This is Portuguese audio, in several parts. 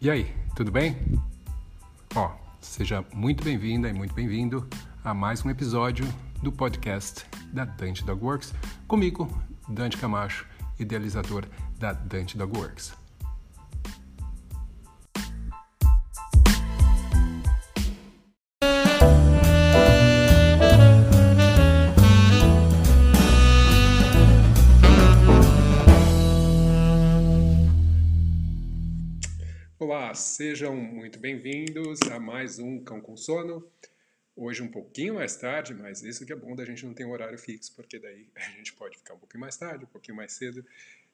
E aí, tudo bem? Ó, seja muito bem-vinda e muito bem-vindo a mais um episódio do podcast da Dante Dog Works, comigo, Dante Camacho, idealizador da Dante Dog Works. Olá, sejam muito bem-vindos a mais um Cão com Sono. Hoje um pouquinho mais tarde, mas isso que é bom da gente não ter um horário fixo, porque daí a gente pode ficar um pouquinho mais tarde, um pouquinho mais cedo.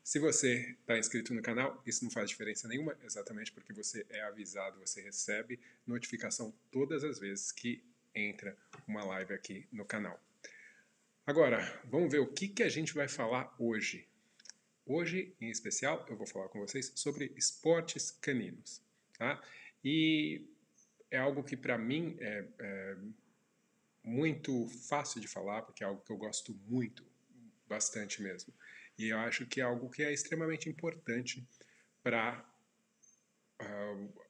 Se você está inscrito no canal, isso não faz diferença nenhuma, exatamente porque você é avisado, você recebe notificação todas as vezes que entra uma live aqui no canal. Agora, vamos ver o que a gente vai falar hoje. Hoje, em especial, eu vou falar com vocês sobre esportes caninos, tá? E é algo que, para mim, é muito fácil de falar, porque é algo que eu gosto muito, bastante mesmo. E eu acho que é algo que é extremamente importante para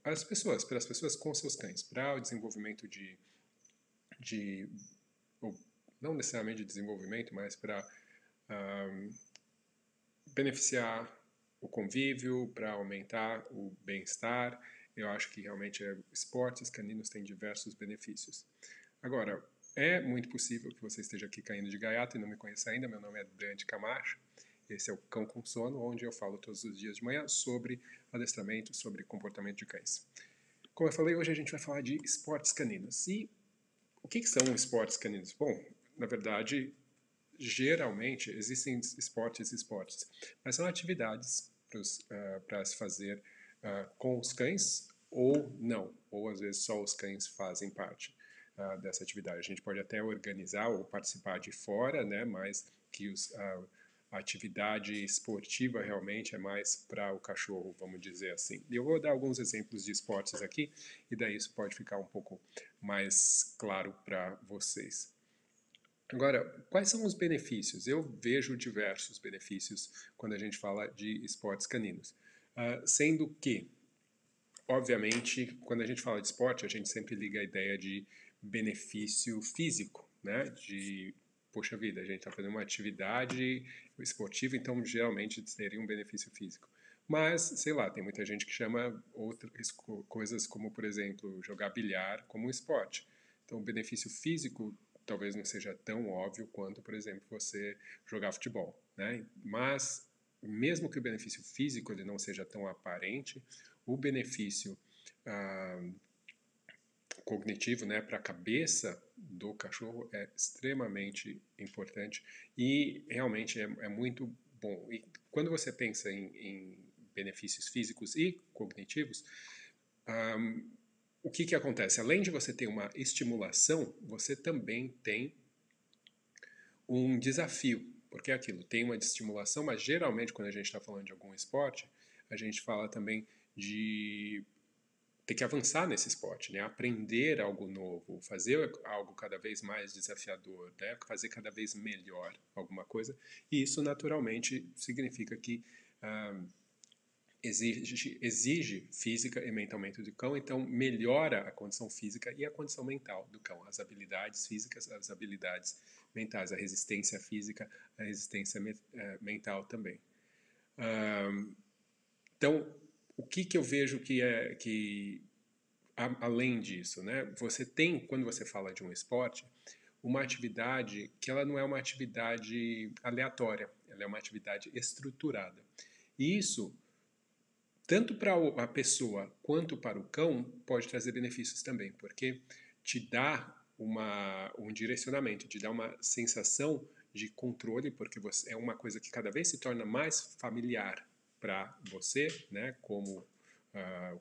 as pessoas com seus cães, para o desenvolvimento de não necessariamente de desenvolvimento, mas para beneficiar o convívio, para aumentar o bem-estar. Eu acho que realmente esportes caninos têm diversos benefícios. Agora, é muito possível que você esteja aqui caindo de gaiato e não me conheça ainda. Meu nome é Briante Camacho, esse é o Cão com Sono, onde eu falo todos os dias de manhã sobre adestramento, sobre comportamento de cães. Como eu falei, hoje a gente vai falar de esportes caninos. E o que são esportes caninos? Bom, na verdade, geralmente existem esportes, mas são atividades para se fazer com os cães ou não, ou às vezes só os cães fazem parte dessa atividade. A gente pode até organizar ou participar de fora, né, mas que a atividade esportiva realmente é mais para o cachorro, vamos dizer assim. E eu vou dar alguns exemplos de esportes aqui, e daí isso pode ficar um pouco mais claro para vocês. Agora, quais são os benefícios? Eu vejo diversos benefícios quando a gente fala de esportes caninos. Sendo que, obviamente, quando a gente fala de esporte, a gente sempre liga a ideia de benefício físico, né? De, poxa vida, a gente está fazendo uma atividade esportiva, então geralmente teria um benefício físico. Mas, sei lá, tem muita gente que chama outras coisas como, por exemplo, jogar bilhar como um esporte. Então, o benefício físico talvez não seja tão óbvio quanto, por exemplo, você jogar futebol, né? Mas, mesmo que o benefício físico ele não seja tão aparente, o benefício cognitivo, né, para a cabeça do cachorro é extremamente importante e realmente é muito bom. E quando você pensa em benefícios físicos e cognitivos, o que acontece? Além de você ter uma estimulação, você também tem um desafio, porque é aquilo, tem uma estimulação, mas geralmente quando a gente está falando de algum esporte, a gente fala também de ter que avançar nesse esporte, né? Aprender algo novo, fazer algo cada vez mais desafiador, né? Fazer cada vez melhor alguma coisa, e isso naturalmente significa que exige física e mentalmente do cão, então melhora a condição física e a condição mental do cão, as habilidades físicas, as habilidades mentais, a resistência física, a resistência mental também. Então, o que eu vejo que além disso, né, você tem, quando você fala de um esporte, uma atividade que ela não é uma atividade aleatória, ela é uma atividade estruturada. E isso, tanto para a pessoa quanto para o cão, pode trazer benefícios também, porque te dá um direcionamento, te dá uma sensação de controle, porque é uma coisa que cada vez se torna mais familiar para você, né, como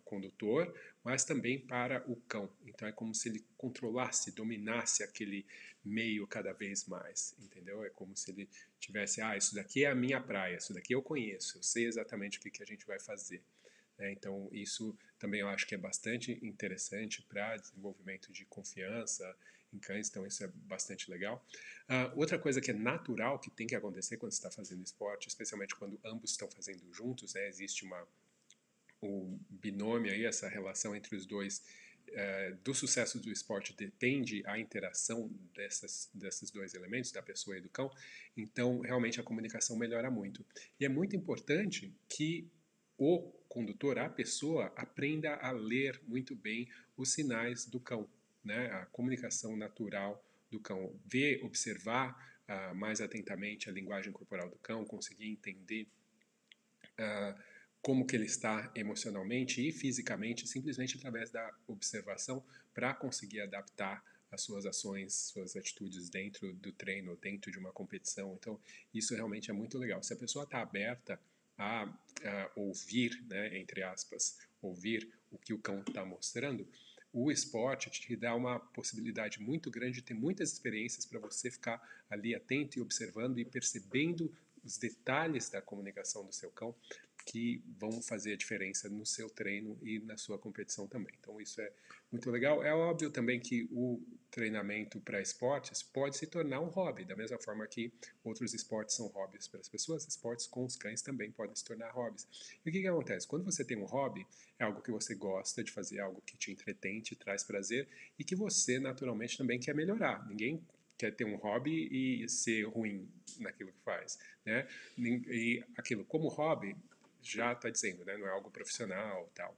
condutor, mas também para o cão. Então é como se ele controlasse, dominasse aquele meio cada vez mais, entendeu? É como se ele tivesse, isso daqui é a minha praia, isso daqui eu conheço, eu sei exatamente o que a gente vai fazer. Então, isso também eu acho que é bastante interessante para desenvolvimento de confiança em cães, então isso é bastante legal. Outra coisa que é natural, que tem que acontecer quando você está fazendo esporte, especialmente quando ambos estão fazendo juntos, né, existe uma o binômio, aí, essa relação entre os dois, do sucesso do esporte depende a interação desses dois elementos, da pessoa e do cão, então realmente a comunicação melhora muito. E é muito importante que o condutor, a pessoa, aprenda a ler muito bem os sinais do cão, né? A comunicação natural do cão, ver, observar mais atentamente a linguagem corporal do cão, conseguir entender como que ele está emocionalmente e fisicamente, simplesmente através da observação, para conseguir adaptar as suas ações, suas atitudes dentro do treino, dentro de uma competição. Então, isso realmente é muito legal. Se a pessoa está aberta a ouvir, né, entre aspas, ouvir o que o cão está mostrando, o esporte te dá uma possibilidade muito grande de ter muitas experiências para você ficar ali atento e observando e percebendo os detalhes da comunicação do seu cão, que vão fazer a diferença no seu treino e na sua competição também. Então isso é muito legal. É óbvio também que o treinamento para esportes pode se tornar um hobby, da mesma forma que outros esportes são hobbies para as pessoas, esportes com os cães também podem se tornar hobbies. E o que acontece? Quando você tem um hobby, é algo que você gosta de fazer, algo que te entretém, te traz prazer e que você naturalmente também quer melhorar. Ninguém quer ter um hobby e ser ruim naquilo que faz, né? E aquilo como hobby já está dizendo, né? Não é algo profissional, tal.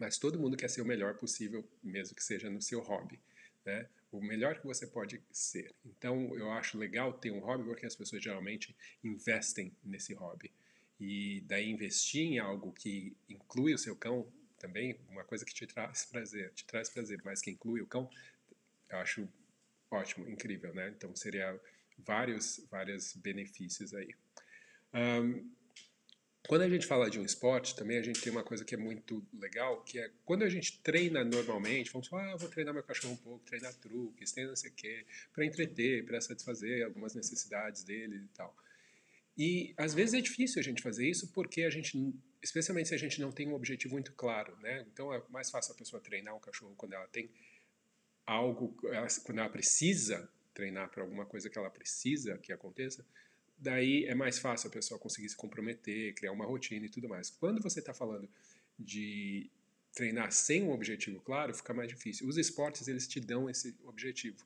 Mas todo mundo quer ser o melhor possível, mesmo que seja no seu hobby, né? O melhor que você pode ser. Então, eu acho legal ter um hobby, porque as pessoas geralmente investem nesse hobby. E daí investir em algo que inclui o seu cão também, uma coisa que te traz prazer, mas que inclui o cão, eu acho ótimo, incrível, né? Então, seria vários benefícios aí. Quando a gente fala de um esporte, também a gente tem uma coisa que é muito legal, que é quando a gente treina normalmente, vamos falar, vou treinar meu cachorro um pouco, treinar truques, treinar não sei o quê, para entreter, para satisfazer algumas necessidades dele e tal. E às vezes é difícil a gente fazer isso porque a gente, especialmente se a gente não tem um objetivo muito claro, né? Então é mais fácil a pessoa treinar um cachorro quando ela tem algo, quando ela precisa treinar para alguma coisa que ela precisa que aconteça. Daí é mais fácil a pessoa conseguir se comprometer, criar uma rotina e tudo mais. Quando você está falando de treinar sem um objetivo claro, fica mais difícil. Os esportes, eles te dão esse objetivo.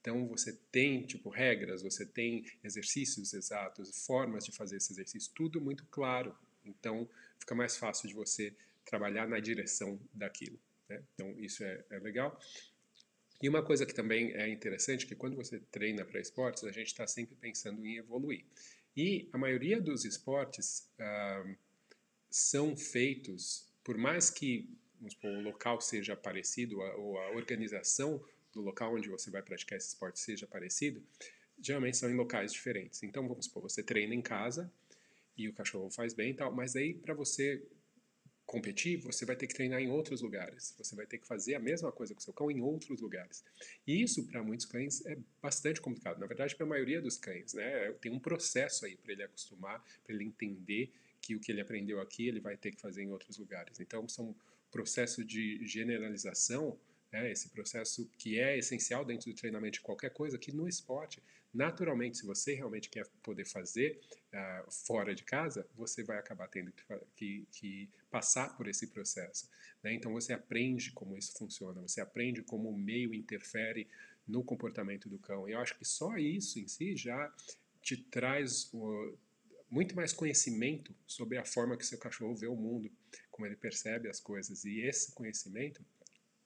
Então você tem, tipo, regras, você tem exercícios exatos, formas de fazer esse exercício, tudo muito claro. Então fica mais fácil de você trabalhar na direção daquilo, né? Então isso é legal. E uma coisa que também é interessante, que quando você treina para esportes, a gente está sempre pensando em evoluir. E a maioria dos esportes são feitos, por mais que, vamos supor, o local seja parecido, ou a organização do local onde você vai praticar esse esporte seja parecido, geralmente são em locais diferentes. Então, vamos supor, você treina em casa e o cachorro faz bem e tal, mas aí para você competir, você vai ter que treinar em outros lugares, você vai ter que fazer a mesma coisa com o seu cão em outros lugares. E isso, para muitos cães, é bastante complicado. Na verdade, para a maioria dos cães, né? Tem um processo aí para ele acostumar, para ele entender que o que ele aprendeu aqui, ele vai ter que fazer em outros lugares. Então, são processo de generalização, né? Esse processo que é essencial dentro do treinamento de qualquer coisa, que no esporte, naturalmente, se você realmente quer poder fazer fora de casa, você vai acabar tendo que passar por esse processo, né? Então você aprende como isso funciona, você aprende como o meio interfere no comportamento do cão. E eu acho que só isso em si já te traz muito mais conhecimento sobre a forma que seu cachorro vê o mundo, como ele percebe as coisas. E esse conhecimento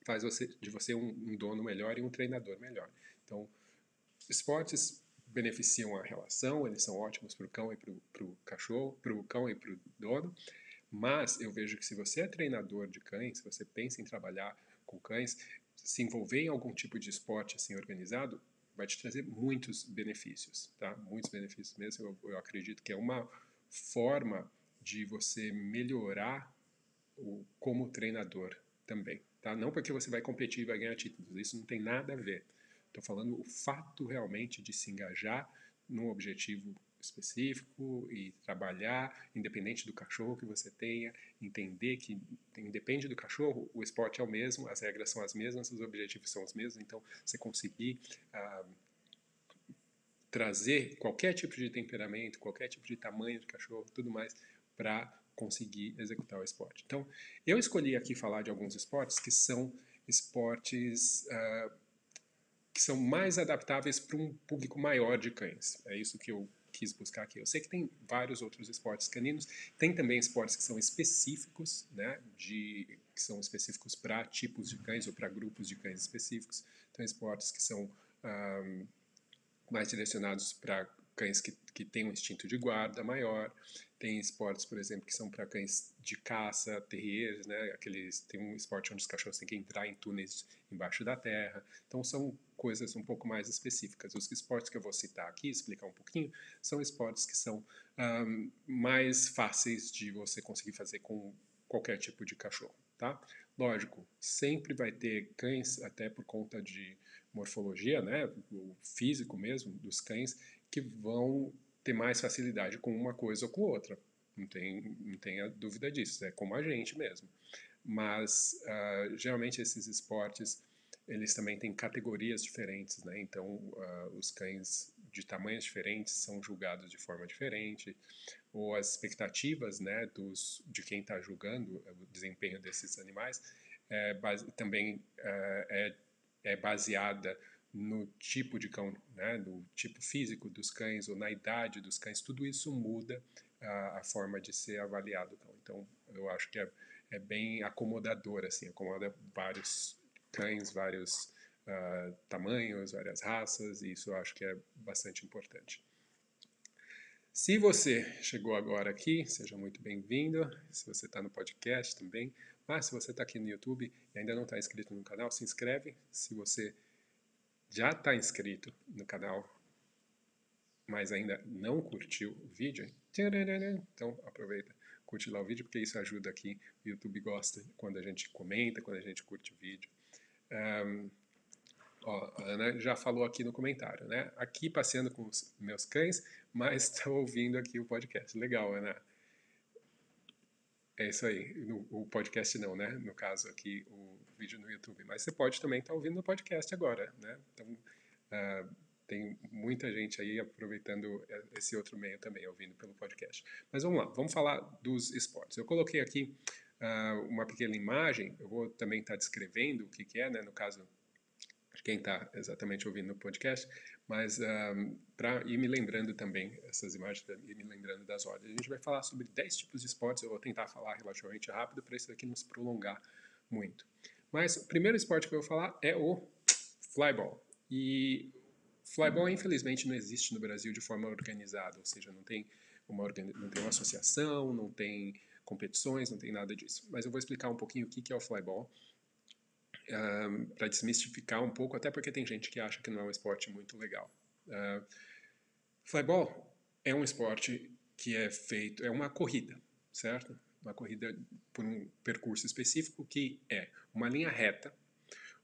faz de você um dono melhor e um treinador melhor. Então, esportes beneficiam a relação, eles são ótimos para o cão e para o cachorro, para o cão e para o dono, mas eu vejo que se você é treinador de cães, se você pensa em trabalhar com cães, se envolver em algum tipo de esporte assim organizado, vai te trazer muitos benefícios, tá? Muitos benefícios mesmo. Eu acredito que é uma forma de você melhorar como treinador também, tá? Não porque você vai competir e vai ganhar títulos, isso não tem nada a ver. Estou falando o fato realmente de se engajar num objetivo específico e trabalhar, independente do cachorro que você tenha, entender que, independe do cachorro, o esporte é o mesmo, as regras são as mesmas, os objetivos são os mesmos. Então, você conseguir trazer qualquer tipo de temperamento, qualquer tipo de tamanho de cachorro, tudo mais, para conseguir executar o esporte. Então, eu escolhi aqui falar de alguns esportes que são esportes que são mais adaptáveis para um público maior de cães. É isso que eu quis buscar aqui. Eu sei que tem vários outros esportes caninos, tem também esportes que são específicos, né, que são específicos para tipos de cães ou para grupos de cães específicos. Então, esportes que são mais direcionados para cães que têm um instinto de guarda maior. Tem esportes, por exemplo, que são para cães de caça, terriers, né? Tem um esporte onde os cachorros têm que entrar em túneis embaixo da terra. Então, são coisas um pouco mais específicas. Os esportes que eu vou citar aqui, explicar um pouquinho, são esportes que são mais fáceis de você conseguir fazer com qualquer tipo de cachorro, tá? Lógico, sempre vai ter cães, até por conta de morfologia, né? O físico mesmo dos cães, que vão ter mais facilidade com uma coisa ou com outra. Não tem a dúvida disso, é como a gente mesmo. Mas, geralmente, esses esportes, eles também têm categorias diferentes, né? Então, os cães de tamanhos diferentes são julgados de forma diferente, ou as expectativas, né, de quem está julgando o desempenho desses animais também é baseada no tipo de cão, né, no tipo físico dos cães ou na idade dos cães. Tudo isso muda a forma de ser avaliado o cão. Então, eu acho que é bem acomodador, assim, acomoda vários cães, vários tamanhos, várias raças, e isso eu acho que é bastante importante. Se você chegou agora aqui, seja muito bem-vindo. Se você está no podcast também, mas se você está aqui no YouTube e ainda não está inscrito no canal, se inscreve. Se você já está inscrito no canal, mas ainda não curtiu o vídeo, então aproveita, curte lá o vídeo, porque isso ajuda aqui. O YouTube gosta quando a gente comenta, quando a gente curte o vídeo. A Ana já falou aqui no comentário, né? Aqui passeando com os meus cães, mas estou ouvindo aqui o podcast. Legal, Ana. É isso aí. O podcast não, né? No caso aqui, o vídeo no YouTube. Mas você pode também estar ouvindo no podcast agora, né? Então, tem muita gente aí aproveitando esse outro meio também, ouvindo pelo podcast. Mas vamos lá, vamos falar dos esportes. Eu coloquei aqui uma pequena imagem, eu vou também estar descrevendo o que que é, né? No caso, quem está exatamente ouvindo no podcast, mas para ir me lembrando também essas imagens, ir me lembrando das ordens. A gente vai falar sobre 10 tipos de esportes, eu vou tentar falar relativamente rápido para isso daqui não se prolongar muito. Mas o primeiro esporte que eu vou falar é o flyball. E flyball, infelizmente, não existe no Brasil de forma organizada, ou seja, não tem uma associação, não tem competições, não tem nada disso. Mas eu vou explicar um pouquinho o que é o flyball, para desmistificar um pouco, até porque tem gente que acha que não é um esporte muito legal. Flyball é um esporte que é feito, é uma corrida, certo? Uma corrida por um percurso específico que é uma linha reta,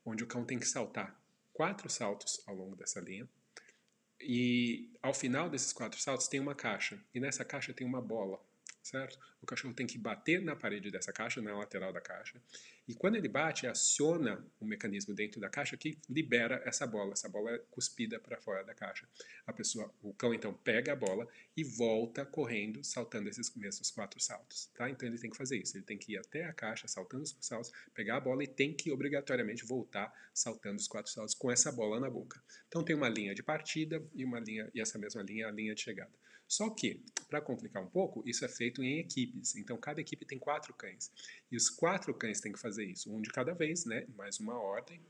onde o cão tem que saltar 4 saltos ao longo dessa linha, e ao final desses 4 saltos tem uma caixa, e nessa caixa tem uma bola, certo? O cachorro tem que bater na parede dessa caixa, na lateral da caixa, e quando ele bate, aciona um mecanismo dentro da caixa que libera essa bola. Essa bola é cuspida para fora da caixa. O cão então pega a bola e volta correndo, saltando esses mesmos 4 saltos, tá? Então ele tem que fazer isso, ele tem que ir até a caixa, saltando os 4 saltos, pegar a bola e tem que obrigatoriamente voltar saltando os 4 saltos com essa bola na boca. Então tem uma linha de partida e essa mesma linha é a linha de chegada. Só que, para complicar um pouco, isso é feito em equipes. Então, cada equipe tem 4 cães. E os 4 cães têm que fazer isso, um de cada vez, né? Mais uma ordem.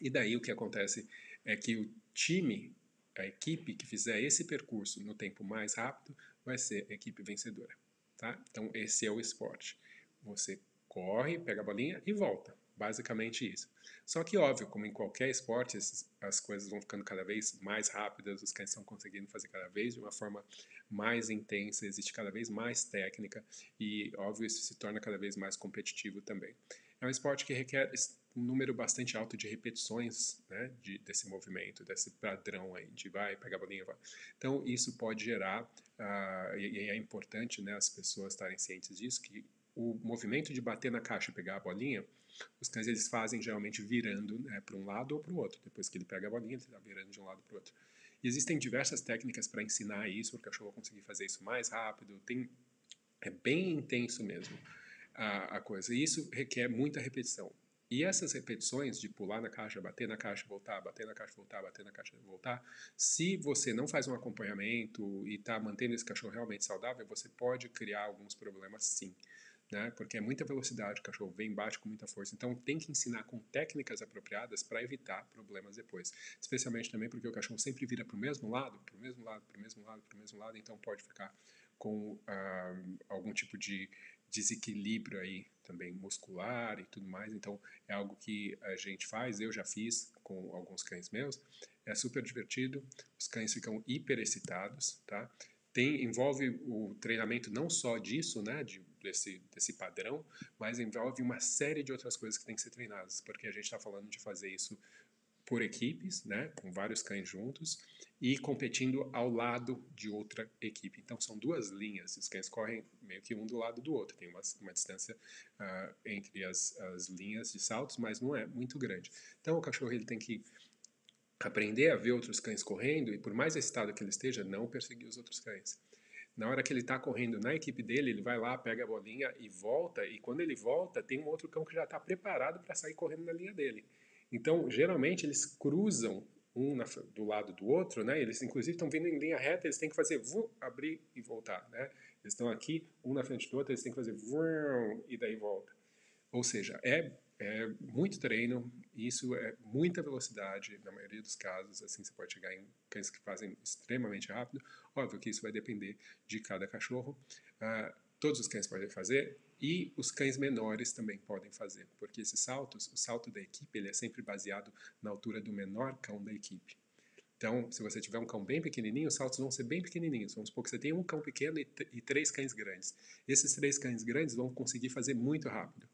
E daí o que acontece é que o time, a equipe que fizer esse percurso no tempo mais rápido, vai ser a equipe vencedora, tá? Então, esse é o esporte. Você corre, pega a bolinha e volta. Basicamente isso. Só que, óbvio, como em qualquer esporte, as coisas vão ficando cada vez mais rápidas, os cães estão conseguindo fazer cada vez de uma forma mais intensa, existe cada vez mais técnica e, óbvio, isso se torna cada vez mais competitivo também. É um esporte que requer um número bastante alto de repetições, né, desse movimento, desse padrão aí de vai, pega a bolinha, vai. Então, isso pode gerar, e é importante, né, as pessoas estarem cientes disso, que o movimento de bater na caixa e pegar a bolinha, os cães eles fazem geralmente virando, né, para um lado ou para o outro. Depois que ele pega a bolinha, ele está virando de um lado para o outro. E existem diversas técnicas para ensinar isso, para o cachorro conseguir fazer isso mais rápido. Tem É bem intenso mesmo a coisa. E isso requer muita repetição. E essas repetições de pular na caixa, bater na caixa, voltar, bater na caixa, voltar, bater na caixa, voltar, se você não faz um acompanhamento e está mantendo esse cachorro realmente saudável, você pode criar alguns problemas sim, né? Porque é muita velocidade, o cachorro vem embaixo com muita força, então tem que ensinar com técnicas apropriadas para evitar problemas depois. Especialmente também porque o cachorro sempre vira para o mesmo lado, para o mesmo lado, para o mesmo lado, para o mesmo lado, então pode ficar com algum tipo de desequilíbrio aí também muscular e tudo mais. Então é algo que a gente faz, eu já fiz com alguns cães meus, é super divertido, os cães ficam hiper excitados, tá? Envolve o treinamento não só disso, né, desse padrão, mas envolve uma série de outras coisas que tem que ser treinadas, porque a gente está falando de fazer isso por equipes, né, com vários cães juntos e competindo ao lado de outra equipe. Então são duas linhas, os cães correm meio que um do lado do outro, tem uma distância entre as linhas de saltos, mas não é muito grande. Então o cachorro ele tem que aprender a ver outros cães correndo e por mais excitado que ele esteja, não perseguir os outros cães. Na hora que ele está correndo na equipe dele, ele vai lá, pega a bolinha e volta, e quando ele volta tem um outro cão que já está preparado para sair correndo na linha dele. Então, geralmente, eles cruzam um do lado do outro, né? Eles, inclusive, estão vindo em linha reta, eles têm que fazer abrir e voltar, né? Eles estão aqui, um na frente do outro, eles têm que fazer e daí volta. Ou seja, é muito treino, isso é muita velocidade, na maioria dos casos, assim, você pode chegar em cães que fazem extremamente rápido. Óbvio que isso vai depender de cada cachorro. Todos os cães podem fazer e os cães menores também podem fazer, porque esses saltos, o salto da equipe, ele é sempre baseado na altura do menor cão da equipe. Então, se você tiver um cão bem pequenininho, os saltos vão ser bem pequenininhos. Vamos supor que você tem um cão pequeno e três cães grandes. Esses três cães grandes vão conseguir fazer muito rápido.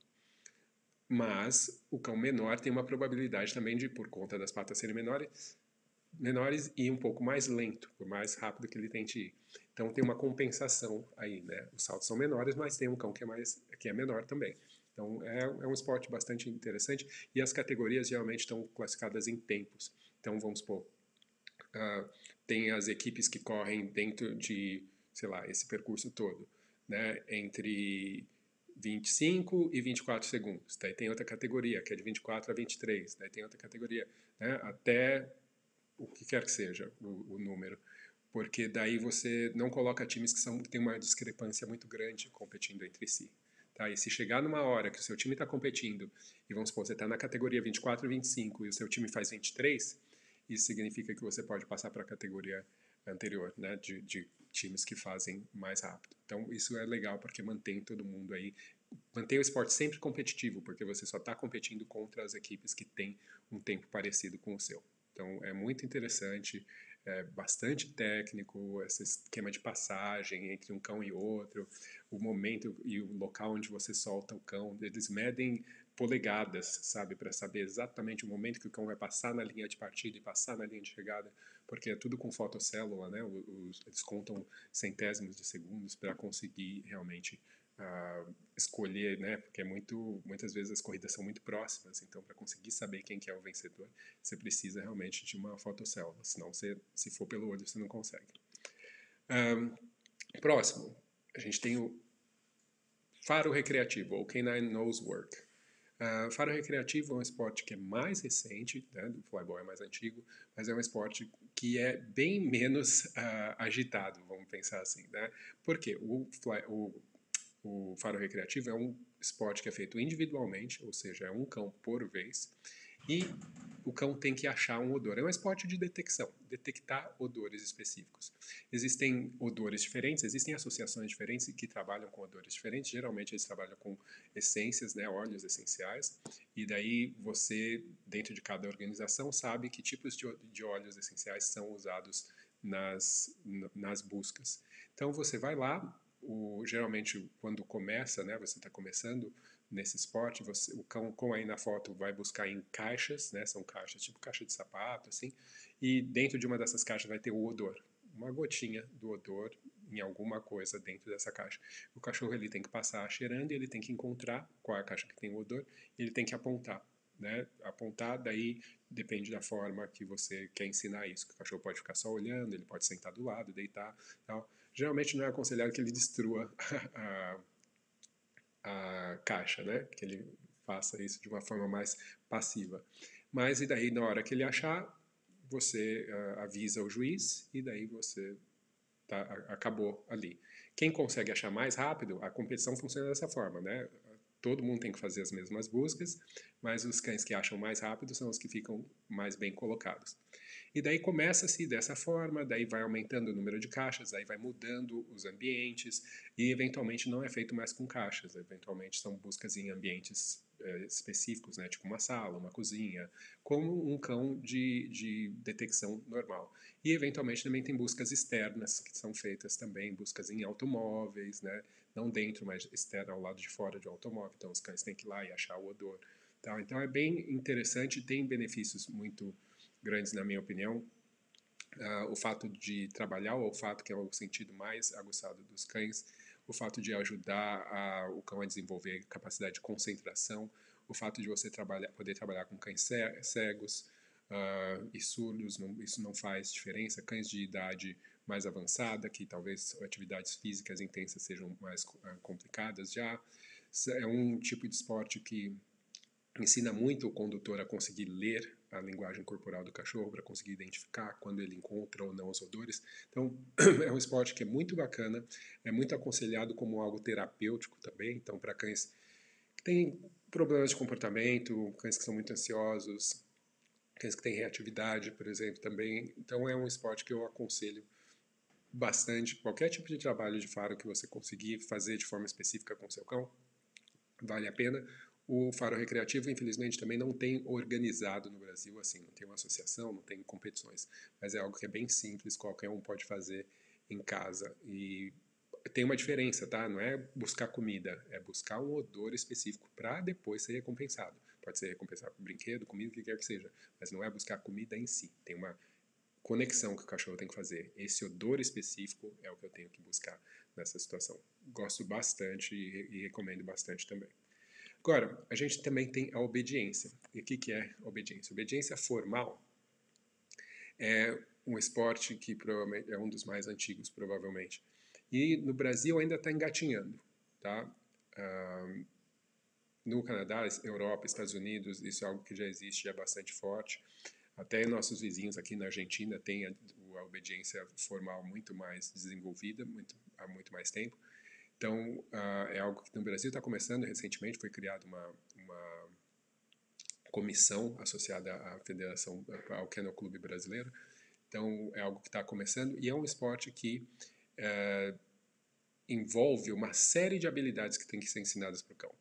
Mas o cão menor tem uma probabilidade também de, por conta das patas serem menores e um pouco mais lento, por mais rápido que ele tente ir. Então tem uma compensação aí, né? Os saltos são menores, mas tem um cão que é menor também. Então é um esporte bastante interessante e as categorias geralmente estão classificadas em tempos. Então vamos supor, tem as equipes que correm dentro de, sei lá, esse percurso todo, né? Entre 25 e 24 segundos. Daí tem outra categoria, que é de 24 a 23. Daí tem outra categoria, né? Até o que quer que seja o número, porque daí você não coloca times que têm uma discrepância muito grande competindo entre si, tá? E se chegar numa hora que o seu time está competindo, e vamos supor, você está na categoria 24 e 25, e o seu time faz 23, isso significa que você pode passar para a categoria anterior, né, de times que fazem mais rápido. Então isso é legal porque mantém todo mundo aí, mantém o esporte sempre competitivo, porque você só está competindo contra as equipes que têm um tempo parecido com o seu. Então é muito interessante, é bastante técnico, esse esquema de passagem entre um cão e outro, o momento e o local onde você solta o cão, eles medem polegadas, sabe, para saber exatamente o momento que o cão vai passar na linha de partida e passar na linha de chegada, porque é tudo com fotocélula, né? Eles contam centésimos de segundos para conseguir realmente escolher, né? Porque é muitas vezes as corridas são muito próximas, então para conseguir saber quem que é o vencedor, você precisa realmente de uma fotocélula, senão você, se for pelo olho, você não consegue. Próximo, a gente tem o faro recreativo, ou canine nose work. Faro recreativo é um esporte que é mais recente, né? O flyball é mais antigo, mas é um esporte que é bem menos agitado, vamos pensar assim, né? Porque o faro recreativo é um esporte que é feito individualmente, ou seja, é um cão por vez, e o cão tem que achar um odor. É um esporte de detecção, detectar odores específicos. Existem odores diferentes, existem associações diferentes que trabalham com odores diferentes, geralmente eles trabalham com essências, né, óleos essenciais, e daí você, dentro de cada organização, sabe que tipos de óleos essenciais são usados nas buscas. Então você vai lá, geralmente quando começa, né, você está começando nesse esporte, o cão, como aí na foto, vai buscar em caixas, né, são caixas, tipo caixa de sapato, assim, e dentro de uma dessas caixas vai ter o odor, uma gotinha do odor em alguma coisa dentro dessa caixa. O cachorro ele tem que passar cheirando e ele tem que encontrar qual é a caixa que tem o odor, e ele tem que apontar, né, daí depende da forma que você quer ensinar isso. O cachorro pode ficar só olhando, ele pode sentar do lado, deitar, tal. Geralmente não é aconselhado que ele destrua a caixa, né? Que ele faça isso de uma forma mais passiva. Mas e daí, na hora que ele achar, você avisa o juiz e daí você tá, acabou ali. Quem consegue achar mais rápido, a competição funciona dessa forma, né? Todo mundo tem que fazer as mesmas buscas, mas os cães que acham mais rápido são os que ficam mais bem colocados. E daí começa-se dessa forma, daí vai aumentando o número de caixas, aí vai mudando os ambientes, e eventualmente não é feito mais com caixas, eventualmente são buscas em ambientes específicos, né, tipo uma sala, uma cozinha, como um cão de detecção normal. E eventualmente também tem buscas externas que são feitas também, buscas em automóveis, né, não dentro, mas externa, ao lado de fora de um automóvel, então os cães têm que ir lá e achar o odor. Tá? Então é bem interessante, tem benefícios muito grandes, na minha opinião, o fato de trabalhar o olfato, que é o sentido mais aguçado dos cães, o fato de ajudar o cão a desenvolver capacidade de concentração, o fato de você poder trabalhar com cães cegos e surdos, isso não faz diferença, cães de idade mais avançada, que talvez atividades físicas intensas sejam mais complicadas já, é um tipo de esporte que ensina muito o condutor a conseguir ler a linguagem corporal do cachorro para conseguir identificar quando ele encontra ou não os odores. Então, é um esporte que é muito bacana, é muito aconselhado como algo terapêutico também. Então, para cães que têm problemas de comportamento, cães que são muito ansiosos, cães que têm reatividade, por exemplo, também. Então, é um esporte que eu aconselho bastante. Qualquer tipo de trabalho de faro que você conseguir fazer de forma específica com seu cão, vale a pena. O faro recreativo, infelizmente, também não tem organizado no Brasil, assim, não tem uma associação, não tem competições, mas é algo que é bem simples, qualquer um pode fazer em casa. E tem uma diferença, tá? Não é buscar comida, é buscar um odor específico para depois ser recompensado. Pode ser recompensado por brinquedo, comida, o que quer que seja, mas não é buscar comida em si. Tem uma conexão que o cachorro tem que fazer. Esse odor específico é o que eu tenho que buscar nessa situação. Gosto bastante e recomendo bastante também. Agora, a gente também tem a obediência. E o que é obediência? Obediência formal é um esporte que provavelmente é um dos mais antigos, provavelmente. E no Brasil ainda está engatinhando, tá? No Canadá, Europa, Estados Unidos, isso é algo que já existe, já é bastante forte. Até nossos vizinhos aqui na Argentina têm a obediência formal muito mais desenvolvida, há muito mais tempo. Então, é algo que no Brasil está começando recentemente, foi criada uma comissão associada à Federação, ao Kennel Clube Brasileiro. Então, é algo que está começando e é um esporte que envolve uma série de habilidades que tem que ser ensinadas para o cão.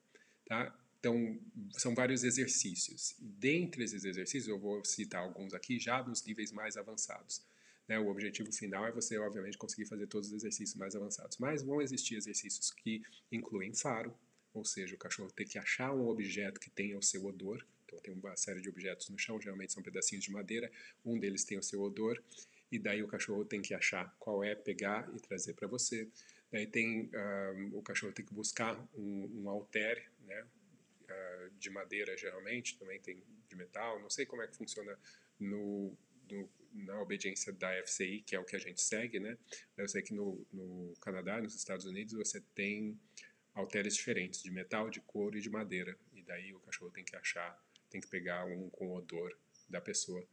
Tá? Então, são vários exercícios. Dentre esses exercícios, eu vou citar alguns aqui já nos níveis mais avançados. Né, o objetivo final é você, obviamente, conseguir fazer todos os exercícios mais avançados. Mas vão existir exercícios que incluem faro, ou seja, o cachorro tem que achar um objeto que tenha o seu odor. Então tem uma série de objetos no chão, geralmente são pedacinhos de madeira, um deles tem o seu odor, e daí o cachorro tem que achar qual é, pegar e trazer para você. Daí tem, o cachorro tem que buscar um halter, né, de madeira geralmente, também tem de metal, não sei como é que funciona na obediência da FCI, que é o que a gente segue, né? Eu sei que no Canadá, nos Estados Unidos, você tem halteres diferentes, de metal, de couro e de madeira. E daí o cachorro tem que achar, tem que pegar um com o odor da pessoa.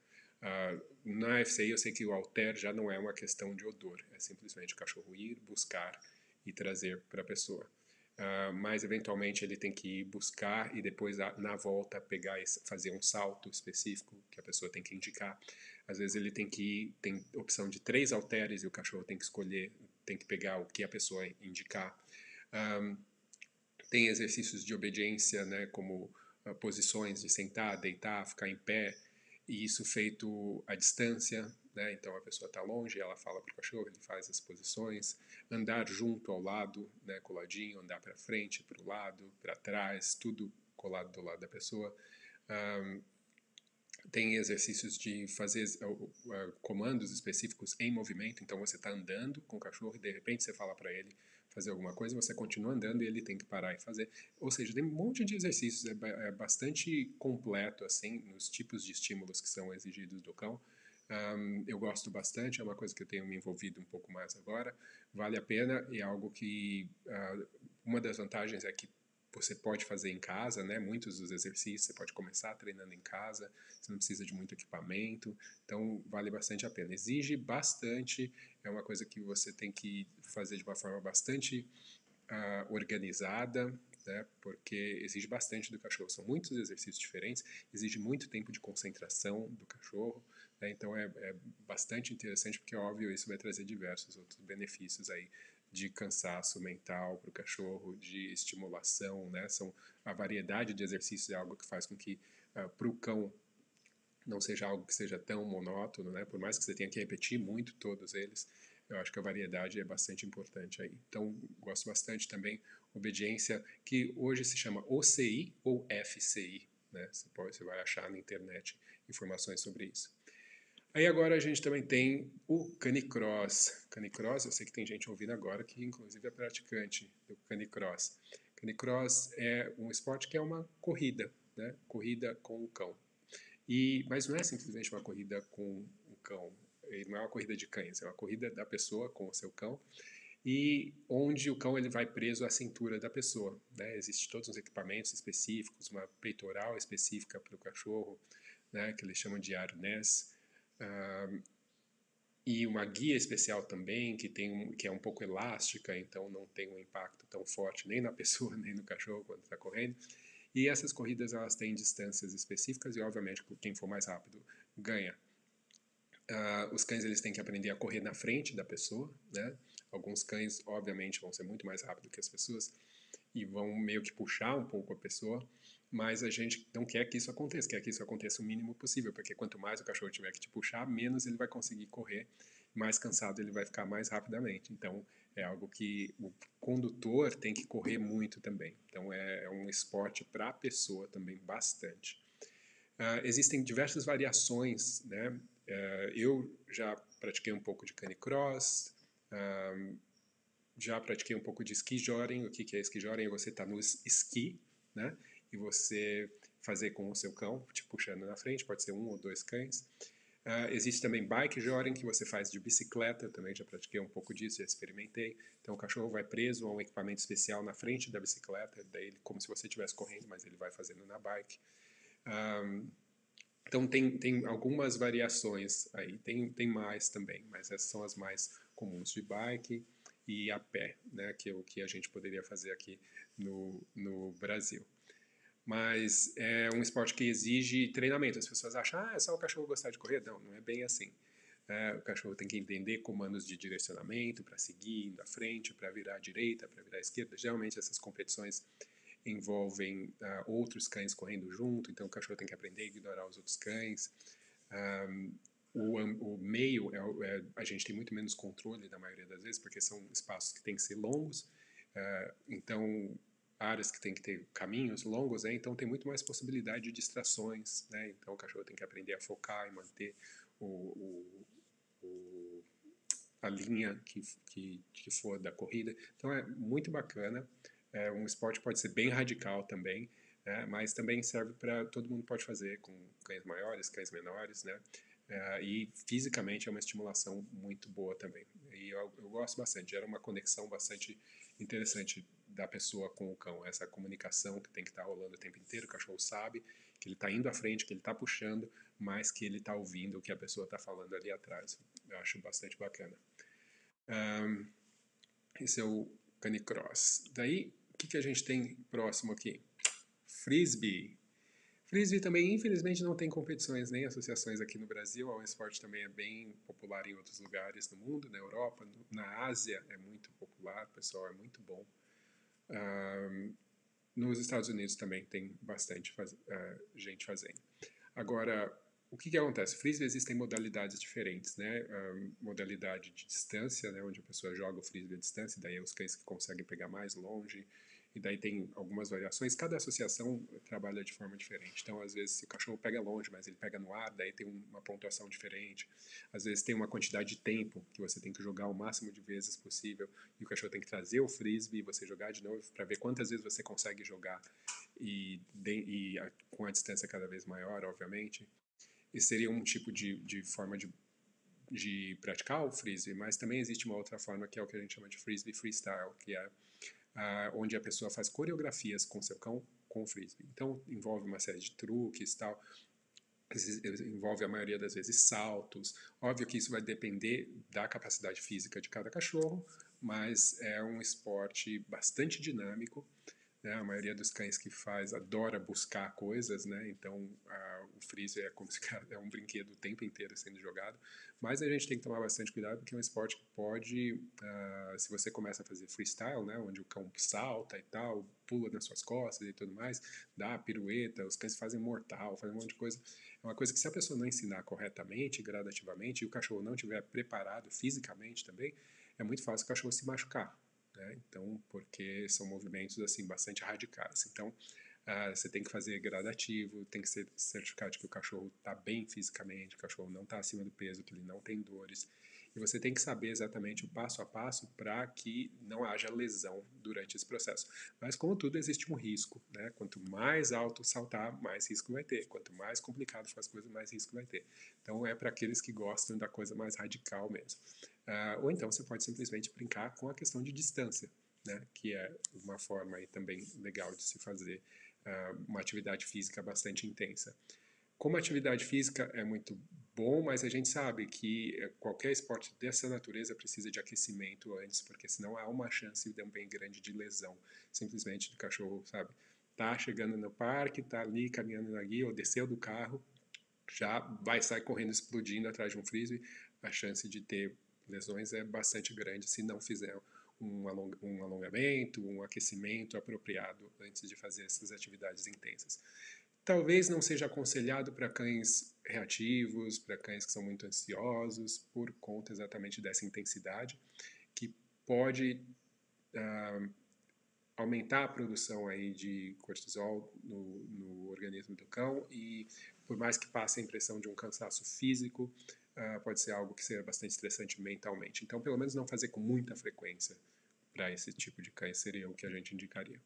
Na FCI eu sei que o halter já não é uma questão de odor, é simplesmente o cachorro ir, buscar e trazer para a pessoa. Mas eventualmente ele tem que ir buscar e depois na volta pegar e fazer um salto específico que a pessoa tem que indicar. Às vezes ele tem que ir, tem opção de 3 halteres e o cachorro tem que escolher, tem que pegar o que a pessoa indicar. Tem exercícios de obediência, né, como posições de sentar, deitar, ficar em pé, e isso feito à distância. Né? Então a pessoa está longe, ela fala para o cachorro, ele faz as posições, andar junto ao lado, né, coladinho, andar para frente, para o lado, para trás, tudo colado do lado da pessoa. Tem exercícios de fazer comandos específicos em movimento, então você está andando com o cachorro e de repente você fala para ele fazer alguma coisa, você continua andando e ele tem que parar e fazer. Ou seja, tem um monte de exercícios, é bastante completo, assim, nos tipos de estímulos que são exigidos do cão. Eu gosto bastante, é uma coisa que eu tenho me envolvido um pouco mais agora. Vale a pena e é algo que... uma das vantagens é que você pode fazer em casa, né? Muitos dos exercícios você pode começar treinando em casa, você não precisa de muito equipamento, então vale bastante a pena. Exige bastante, é uma coisa que você tem que fazer de uma forma bastante organizada, né? Porque exige bastante do cachorro. São muitos exercícios diferentes, exige muito tempo de concentração do cachorro, né? Então é bastante interessante porque, óbvio, isso vai trazer diversos outros benefícios aí, de cansaço mental para o cachorro, de estimulação, né? A variedade de exercícios é algo que faz com que para o cão não seja algo que seja tão monótono, né? Por mais que você tenha que repetir muito todos eles, eu acho que a variedade é bastante importante aí. Então, gosto bastante também obediência, que hoje se chama OCI ou FCI, né? Você vai achar na internet informações sobre isso. Aí agora a gente também tem o Canicross. Canicross, eu sei que tem gente ouvindo agora que inclusive é praticante do Canicross. Canicross é um esporte que é uma corrida, né? Corrida com o cão. Mas não é simplesmente uma corrida com o cão, não é uma corrida de cães, é uma corrida da pessoa com o seu cão, e onde o cão ele vai preso à cintura da pessoa, né? Existem todos os equipamentos específicos, uma peitoral específica para o cachorro, né? Que eles chamam de arnés. E uma guia especial também que é um pouco elástica, então não tem um impacto tão forte nem na pessoa nem no cachorro quando está correndo. E essas corridas elas têm distâncias específicas e obviamente quem for mais rápido ganha. Os cães eles têm que aprender a correr na frente da pessoa, né? Alguns cães obviamente vão ser muito mais rápido que as pessoas e vão meio que puxar um pouco a pessoa, mas a gente não quer que isso aconteça, quer que isso aconteça o mínimo possível, porque quanto mais o cachorro tiver que te puxar, menos ele vai conseguir correr, mais cansado ele vai ficar mais rapidamente. Então, é algo que o condutor tem que correr muito também. Então, é um esporte para a pessoa também, bastante. Existem diversas variações, né? Eu já pratiquei um pouco de canicross, já pratiquei um pouco de esquijoring. O que é esquijoring? Você está no esqui, né? E você fazer com o seu cão, te puxando na frente, pode ser um ou dois cães. Existe também bikejoring, que você faz de bicicleta, eu também já pratiquei um pouco disso, já experimentei. Então o cachorro vai preso a um equipamento especial na frente da bicicleta, daí ele, como se você estivesse correndo, mas ele vai fazendo na bike. Então tem algumas variações aí, tem mais também, mas essas são as mais comuns, de bike e a pé, né, que é o que a gente poderia fazer aqui no Brasil. Mas é um esporte que exige treinamento. As pessoas acham, é só o cachorro gostar de correr. Não, não é bem assim. O cachorro tem que entender comandos de direcionamento para seguir, indo à frente, para virar à direita, para virar à esquerda. Geralmente essas competições envolvem outros cães correndo junto, então o cachorro tem que aprender a ignorar os outros cães. O meio, a gente tem muito menos controle na maioria das vezes, porque são espaços que têm que ser longos. Então... áreas que tem que ter caminhos longos, né? Então tem muito mais possibilidade de distrações, né? Então o cachorro tem que aprender a focar e manter a linha que for da corrida. Então é muito bacana, um esporte pode ser bem radical também, né? Mas também serve para todo mundo pode fazer, com cães maiores, cães menores, né? E fisicamente é uma estimulação muito boa também. E eu gosto bastante, gera uma conexão bastante interessante da pessoa com o cão, essa comunicação que tem que estar rolando o tempo inteiro. O cachorro sabe que ele está indo à frente, que ele está puxando, mas que ele está ouvindo o que a pessoa está falando ali atrás. Eu acho bastante bacana. Esse é o canicross. Daí, o que a gente tem próximo aqui? Frisbee. Frisbee também, infelizmente, não tem competições nem associações aqui no Brasil. O esporte também é bem popular em outros lugares do mundo, na Europa, na Ásia é muito popular, o pessoal é muito bom. Nos Estados Unidos também tem bastante gente fazendo. Agora, o que acontece? Frisbee existem modalidades diferentes, né? Modalidade de distância, né? Onde a pessoa joga o frisbee à distância, daí é os cães que conseguem pegar mais longe E daí tem algumas variações. Cada associação trabalha de forma diferente. Então, às vezes, o cachorro pega longe, mas ele pega no ar, daí tem uma pontuação diferente. Às vezes, tem uma quantidade de tempo que você tem que jogar o máximo de vezes possível. E o cachorro tem que trazer o frisbee e você jogar de novo para ver quantas vezes você consegue jogar. E com a distância cada vez maior, obviamente. E seria um tipo de forma de praticar o frisbee, mas também existe uma outra forma que é o que a gente chama de frisbee freestyle, que é onde a pessoa faz coreografias com seu cão com o frisbee. Então, envolve uma série de truques e tal, envolve a maioria das vezes saltos. Óbvio que isso vai depender da capacidade física de cada cachorro, mas é um esporte bastante dinâmico, né? A maioria dos cães que faz adora buscar coisas, né? Então o frisbee é como se é um brinquedo o tempo inteiro sendo jogado, mas a gente tem que tomar bastante cuidado porque é um esporte que pode, se você começa a fazer freestyle, né? Onde o cão salta e tal, pula nas suas costas e tudo mais, dá pirueta, os cães fazem mortal, fazem um monte de coisa. É uma coisa que se a pessoa não ensinar corretamente, gradativamente, e o cachorro não estiver preparado fisicamente também, é muito fácil o cachorro se machucar. Né? Então, porque são movimentos assim, bastante radicais. Então, você tem que fazer gradativo, tem que ser certificado de que o cachorro está bem fisicamente, o cachorro não está acima do peso, que ele não tem dores. E você tem que saber exatamente o passo a passo para que não haja lesão durante esse processo. Mas, como tudo, existe um risco. Né? Quanto mais alto saltar, mais risco vai ter. Quanto mais complicado for as coisas, mais risco vai ter. Então, é para aqueles que gostam da coisa mais radical mesmo. Ou então, você pode simplesmente brincar com a questão de distância, né? Que é uma forma aí também legal de se fazer uma atividade física bastante intensa. Como atividade física é muito bom, mas a gente sabe que qualquer esporte dessa natureza precisa de aquecimento antes, porque senão há uma chance bem grande de lesão, simplesmente do cachorro, sabe? Tá chegando no parque, tá ali caminhando na guia, ou desceu do carro, já vai sair correndo explodindo atrás de um frisbee. A chance de ter lesões é bastante grande se não fizer um alongamento, um aquecimento apropriado antes de fazer essas atividades intensas. Talvez não seja aconselhado para cães reativos, para cães que são muito ansiosos, por conta exatamente dessa intensidade, que pode aumentar a produção aí de cortisol no organismo do cão, e por mais que passe a impressão de um cansaço físico, pode ser algo que seja bastante estressante mentalmente. Então, pelo menos não fazer com muita frequência para esse tipo de cães seria o que a gente indicaria.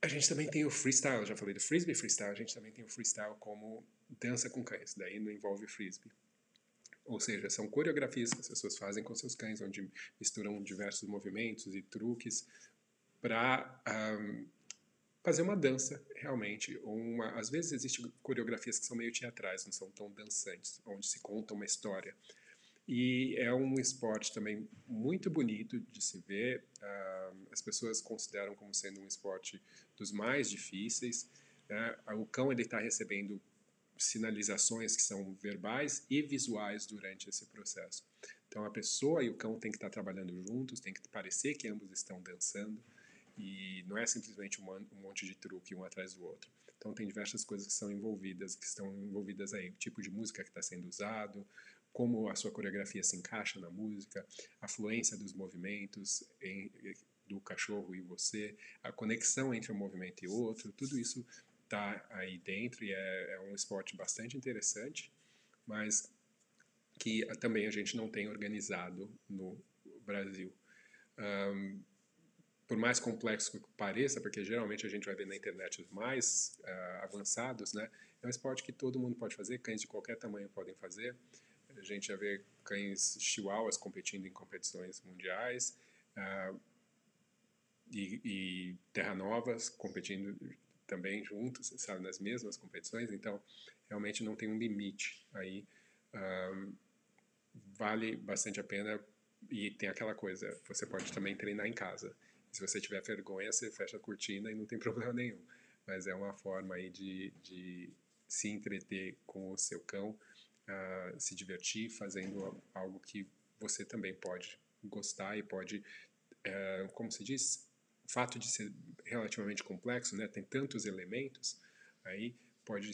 A gente também tem o freestyle, eu já falei do frisbee freestyle, a gente também tem o freestyle como dança com cães, daí não envolve frisbee. Ou seja, são coreografias que as pessoas fazem com seus cães, onde misturam diversos movimentos e truques para fazer uma dança realmente. Às vezes existem coreografias que são meio teatrais, não são tão dançantes, onde se conta uma história. E é um esporte também muito bonito de se ver. As pessoas consideram como sendo um esporte dos mais difíceis. O cão está recebendo sinalizações que são verbais e visuais durante esse processo. Então, a pessoa e o cão têm que estar trabalhando juntos, tem que parecer que ambos estão dançando. E não é simplesmente um monte de truque um atrás do outro. Então, tem diversas coisas que estão envolvidas aí. O tipo de música que está sendo usado, como a sua coreografia se encaixa na música, a fluência dos movimentos do cachorro e você, a conexão entre um movimento e outro, tudo isso está aí dentro e é um esporte bastante interessante, mas que também a gente não tem organizado no Brasil. Por mais complexo que pareça, porque geralmente a gente vai ver na internet os mais avançados, né? É um esporte que todo mundo pode fazer, cães de qualquer tamanho podem fazer. A gente já vê cães chihuahuas competindo em competições mundiais e terra-novas competindo também juntos, sabe, nas mesmas competições. Então, realmente não tem um limite aí. Vale bastante a pena e tem aquela coisa, você pode também treinar em casa. Se você tiver vergonha, você fecha a cortina e não tem problema nenhum. Mas é uma forma aí de se entreter com o seu cão, se divertir fazendo algo que você também pode gostar e pode, como se diz, o fato de ser relativamente complexo, né, tem tantos elementos, aí pode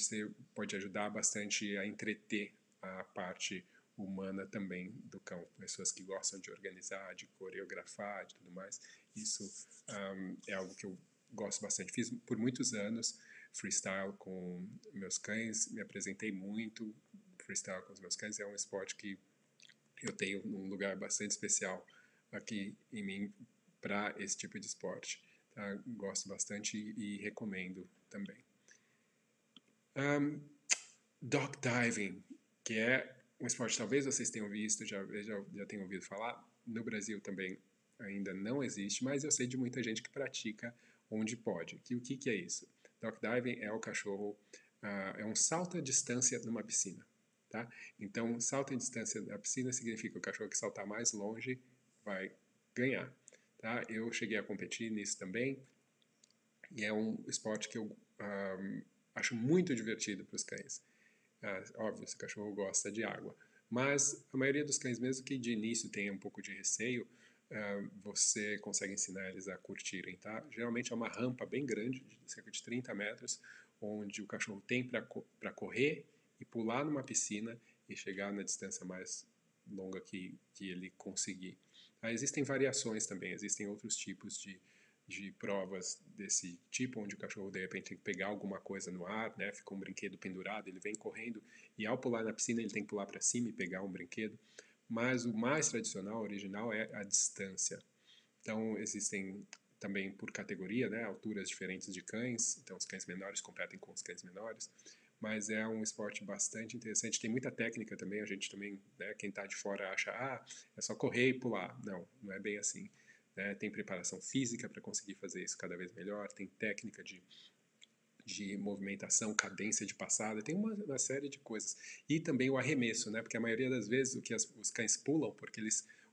ajudar bastante a entreter a parte humana também do cão. Pessoas que gostam de organizar, de coreografar, de tudo mais. Isso é algo que eu gosto bastante. Fiz por muitos anos freestyle com meus cães, me apresentei muito freestyle com os meus cães. É um esporte que eu tenho um lugar bastante especial aqui em mim para esse tipo de esporte. Tá? Gosto bastante e recomendo também. Dog diving, que é um esporte que talvez vocês tenham visto, já tenham ouvido falar. No Brasil também ainda não existe, mas eu sei de muita gente que pratica onde pode. E o que é isso? Dog diving é o cachorro, é um salto à distância numa piscina. Tá? Então, salto à distância da piscina significa que o cachorro que saltar mais longe vai ganhar. Tá? Eu cheguei a competir nisso também, e é um esporte que eu acho muito divertido para os cães. Óbvio, se o cachorro gosta de água. Mas a maioria dos cães, mesmo que de início tenha um pouco de receio, você consegue ensinar eles a curtirem. Tá? Geralmente é uma rampa bem grande, de cerca de 30 metros, onde o cachorro tem para correr e pular numa piscina e chegar na distância mais longa que ele conseguir. Existem variações também, existem outros tipos de provas desse tipo, onde o cachorro de repente tem que pegar alguma coisa no ar, né? Fica um brinquedo pendurado, ele vem correndo e ao pular na piscina ele tem que pular para cima e pegar um brinquedo, mas o mais tradicional, original, é a distância. Então existem também por categoria, né? Alturas diferentes de cães, então os cães menores competem com os cães menores, mas é um esporte bastante interessante, tem muita técnica também, a gente também, né? Quem está de fora acha, é só correr e pular. Não é bem assim. Né, tem preparação física para conseguir fazer isso cada vez melhor, tem técnica de movimentação, cadência de passada, tem uma série de coisas. E também o arremesso, né, porque a maioria das vezes o que os cães pulam, porque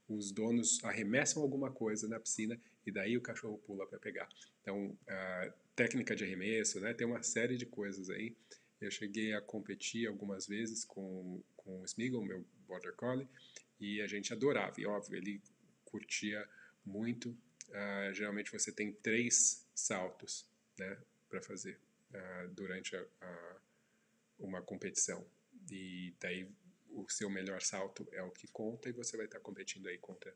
os donos arremessam alguma coisa na piscina e daí o cachorro pula para pegar. Então, a técnica de arremesso, né, tem uma série de coisas aí. Eu cheguei a competir algumas vezes com o Smeagol, meu Border Collie, e a gente adorava, e óbvio, ele curtia muito. Geralmente você tem 3 saltos, né, para fazer durante uma competição, e daí o seu melhor salto é o que conta e você vai estar competindo aí contra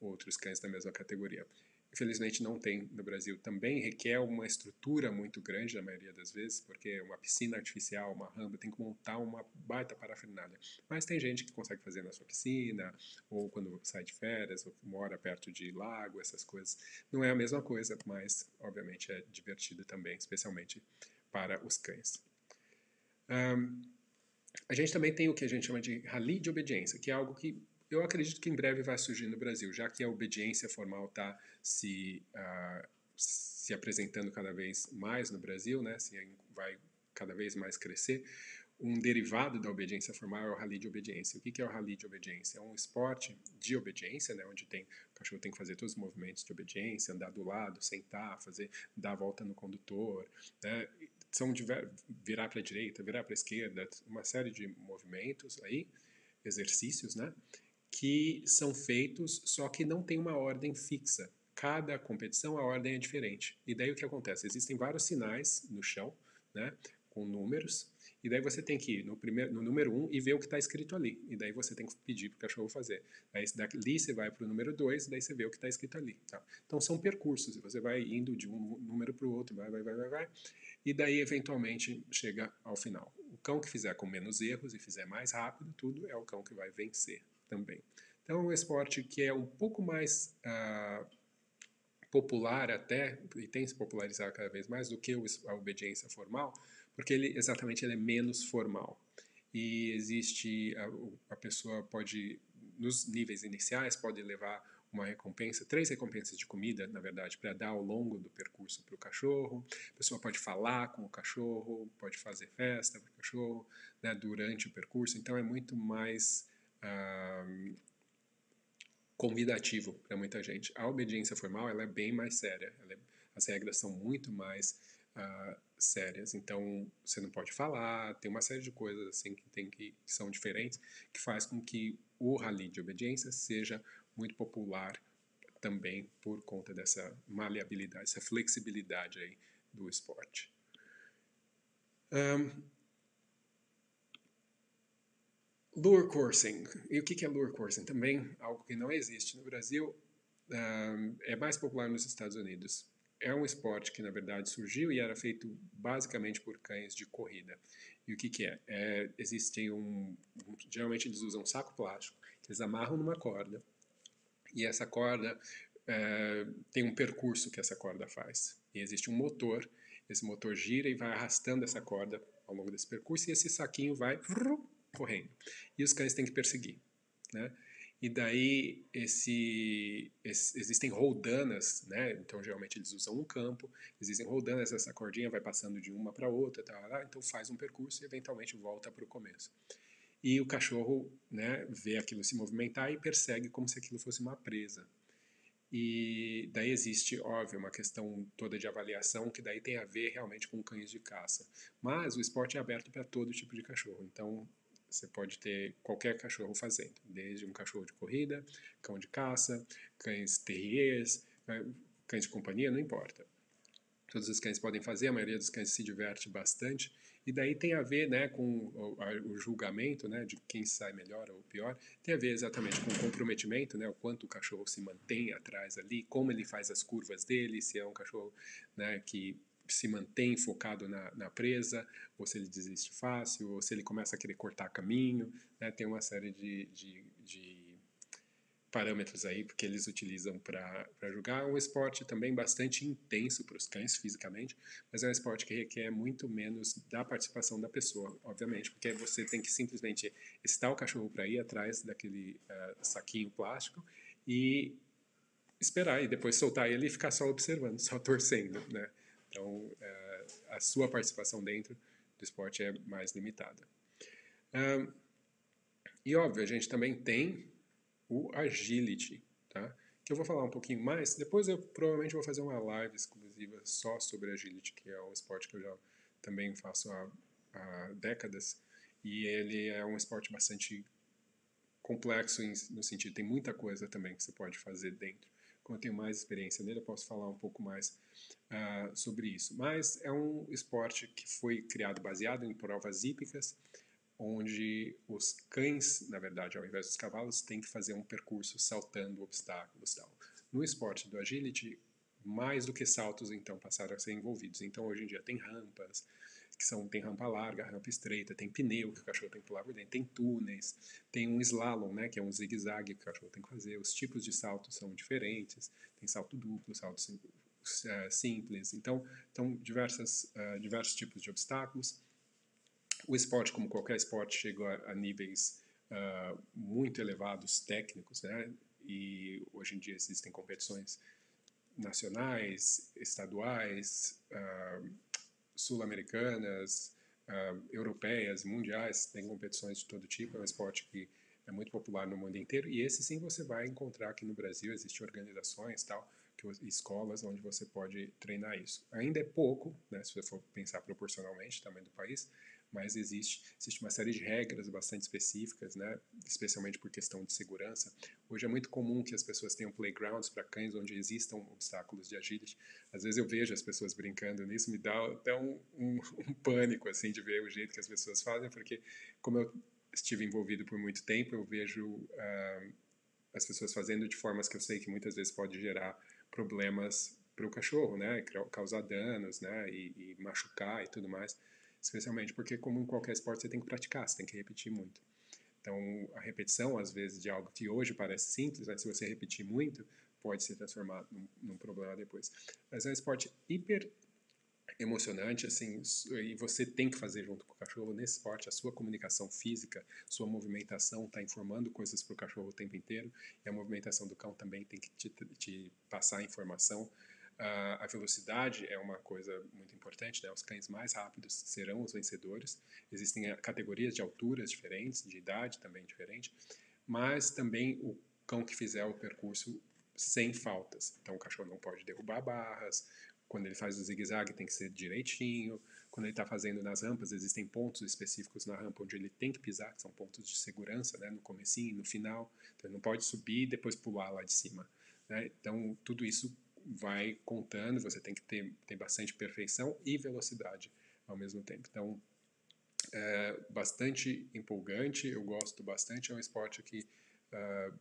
outros cães da mesma categoria. Infelizmente não tem no Brasil também, requer uma estrutura muito grande na maioria das vezes, porque é uma piscina artificial, uma rampa, tem que montar uma baita parafernália. Mas tem gente que consegue fazer na sua piscina, ou quando sai de férias, ou mora perto de lago, essas coisas. Não é a mesma coisa, mas obviamente é divertido também, especialmente para os cães. A gente também tem o que a gente chama de rally de obediência, que é algo que eu acredito que em breve vai surgir no Brasil, já que a obediência formal está se apresentando cada vez mais no Brasil, né? Vai cada vez mais crescer. Um derivado da obediência formal é o rally de obediência. O que é o rally de obediência? É um esporte de obediência, né? Onde o cachorro tem que fazer todos os movimentos de obediência, andar do lado, sentar, dar a volta no condutor, né? Virar para a direita, virar para a esquerda, uma série de movimentos aí, exercícios, né? Que são feitos, só que não tem uma ordem fixa. Cada competição, a ordem é diferente. E daí o que acontece? Existem vários sinais no chão, né, com números, e daí você tem que ir no número 1 e ver o que está escrito ali. E daí você tem que pedir para o cachorro fazer. Aí dali você vai para o número 2 e daí você vê o que está escrito ali. Tá? Então são percursos, você vai indo de um número para o outro, vai. E daí eventualmente chega ao final. O cão que fizer com menos erros e fizer mais rápido tudo, é o cão que vai vencer. Também. Então é um esporte que é um pouco mais popular até, e tem se popularizado cada vez mais, do que a obediência formal, porque ele é menos formal. E existe, a pessoa pode, nos níveis iniciais, pode levar uma recompensa, 3 recompensas de comida, na verdade, para dar ao longo do percurso para o cachorro. A pessoa pode falar com o cachorro, pode fazer festa para o cachorro, né, durante o percurso, então é muito mais convidativo para muita gente. A obediência formal, ela é bem mais séria, as regras são muito mais sérias, então você não pode falar, tem uma série de coisas assim que são diferentes, que faz com que o rally de obediência seja muito popular também por conta dessa maleabilidade, essa flexibilidade aí do esporte. Lure coursing. E o que é lure coursing? Também algo que não existe no Brasil, é mais popular nos Estados Unidos. É um esporte que, na verdade, surgiu e era feito basicamente por cães de corrida. E o que é? Existem geralmente eles usam um saco plástico, que eles amarram numa corda, e essa corda tem um percurso que essa corda faz. E existe um motor, esse motor gira e vai arrastando essa corda ao longo desse percurso, e esse saquinho vai correndo. E os cães têm que perseguir, né? E daí existem roldanas, né? Então geralmente eles usam um campo, existem roldanas, essa cordinha vai passando de uma para outra, tá? Então faz um percurso e eventualmente volta para o começo. E o cachorro, né, vê aquilo se movimentar e persegue como se aquilo fosse uma presa. E daí existe, óbvio, uma questão toda de avaliação que daí tem a ver realmente com cães de caça. Mas o esporte é aberto para todo tipo de cachorro, então você pode ter qualquer cachorro fazendo, desde um cachorro de corrida, cão de caça, cães terriers, cães de companhia, não importa. Todos os cães podem fazer, a maioria dos cães se diverte bastante. E daí tem a ver, né, com o julgamento, né, de quem sai melhor ou pior, tem a ver exatamente com o comprometimento, né, o quanto o cachorro se mantém atrás ali, como ele faz as curvas dele, se é um cachorro, né, que se mantém focado na presa, ou se ele desiste fácil, ou se ele começa a querer cortar caminho, né? Tem uma série de parâmetros aí que eles utilizam para julgar. É um esporte também bastante intenso para os cães fisicamente, mas é um esporte que requer muito menos da participação da pessoa, obviamente, porque você tem que simplesmente estar o cachorro para ir atrás daquele saquinho plástico e esperar, e depois soltar ele e ficar só observando, só torcendo, né? Então, a sua participação dentro do esporte é mais limitada. E, óbvio, a gente também tem o agility, tá? Que eu vou falar um pouquinho mais. Depois eu provavelmente vou fazer uma live exclusiva só sobre agility, que é um esporte que eu já também faço há décadas. E ele é um esporte bastante complexo no sentido, tem muita coisa também que você pode fazer dentro. Como eu tenho mais experiência nele, eu posso falar um pouco mais sobre isso. Mas é um esporte que foi criado baseado em provas hípicas, onde os cães, na verdade, ao invés dos cavalos, têm que fazer um percurso saltando obstáculos. Tal. No esporte do agility, mais do que saltos, então, passaram a ser envolvidos. Então, hoje em dia, tem rampas, tem rampa larga, rampa estreita, tem pneu que o cachorro tem que pular por dentro, tem túneis, tem um slalom, né, que é um zigue-zague que o cachorro tem que fazer, os tipos de saltos são diferentes, tem salto duplo, salto simples, então diversos tipos de obstáculos. O esporte, como qualquer esporte, chega a níveis muito elevados técnicos, né, e hoje em dia existem competições nacionais, estaduais, sul-americanas, europeias, mundiais, tem competições de todo tipo, é um esporte que é muito popular no mundo inteiro, e esse sim você vai encontrar aqui no Brasil, existem organizações, escolas onde você pode treinar isso. Ainda é pouco, né, se você for pensar proporcionalmente o tamanho do país, mas existe uma série de regras bastante específicas, né, especialmente por questão de segurança. Hoje é muito comum que as pessoas tenham playgrounds para cães onde existam obstáculos de agility. Às vezes eu vejo as pessoas brincando nisso, me dá até um pânico assim, de ver o jeito que as pessoas fazem, porque como eu estive envolvido por muito tempo, eu vejo as pessoas fazendo de formas que eu sei que muitas vezes pode gerar problemas para o cachorro, né, causar danos, né, e machucar e tudo mais. Especialmente porque, como em qualquer esporte, você tem que praticar, você tem que repetir muito. Então, a repetição, às vezes, de algo que hoje parece simples, mas se você repetir muito, pode se transformar num problema depois. Mas é um esporte hiper emocionante, assim, e você tem que fazer junto com o cachorro. Nesse esporte, a sua comunicação física, sua movimentação está informando coisas para o cachorro o tempo inteiro, e a movimentação do cão também tem que te passar informação. A velocidade é uma coisa muito importante, né? Os cães mais rápidos serão os vencedores. Existem categorias de alturas diferentes, de idade também diferente, mas também o cão que fizer o percurso sem faltas. Então o cachorro não pode derrubar barras, quando ele faz o zigue-zague tem que ser direitinho, quando ele está fazendo nas rampas, existem pontos específicos na rampa onde ele tem que pisar, que são pontos de segurança, né? No comecinho e no final, então ele não pode subir e depois pular lá de cima, né? Então tudo isso vai contando, você tem que ter bastante perfeição e velocidade ao mesmo tempo. Então, é bastante empolgante, eu gosto bastante, é um esporte que,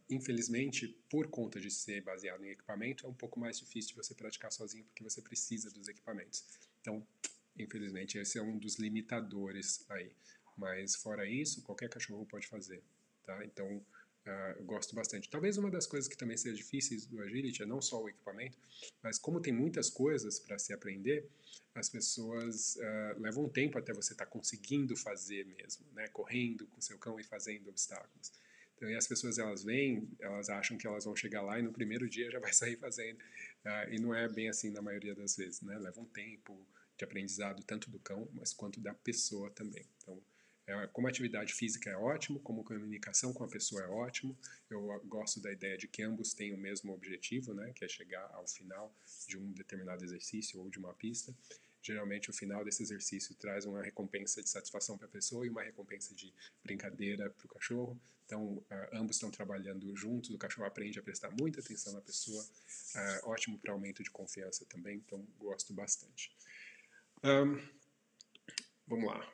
infelizmente, por conta de ser baseado em equipamento, é um pouco mais difícil de você praticar sozinho, porque você precisa dos equipamentos. Então, infelizmente, esse é um dos limitadores aí. Mas, fora isso, qualquer cachorro pode fazer, tá? Então, eu gosto bastante. Talvez uma das coisas que também seja difícil do Agility é não só o equipamento, mas como tem muitas coisas para se aprender, as pessoas levam um tempo até você estar conseguindo fazer mesmo, né? Correndo com seu cão e fazendo obstáculos. Então, e as pessoas, elas vêm, elas acham que elas vão chegar lá e no primeiro dia já vai sair fazendo. E não é bem assim na maioria das vezes, né? Leva um tempo de aprendizado, tanto do cão, mas quanto da pessoa também. Então, como atividade física é ótimo, como comunicação com a pessoa é ótimo. Eu gosto da ideia de que ambos têm o mesmo objetivo, né, que é chegar ao final de um determinado exercício ou de uma pista. Geralmente o final desse exercício traz uma recompensa de satisfação para a pessoa e uma recompensa de brincadeira para o cachorro. Então, ambos estão trabalhando juntos, o cachorro aprende a prestar muita atenção na pessoa. Ótimo para aumento de confiança também, então gosto bastante. Vamos lá.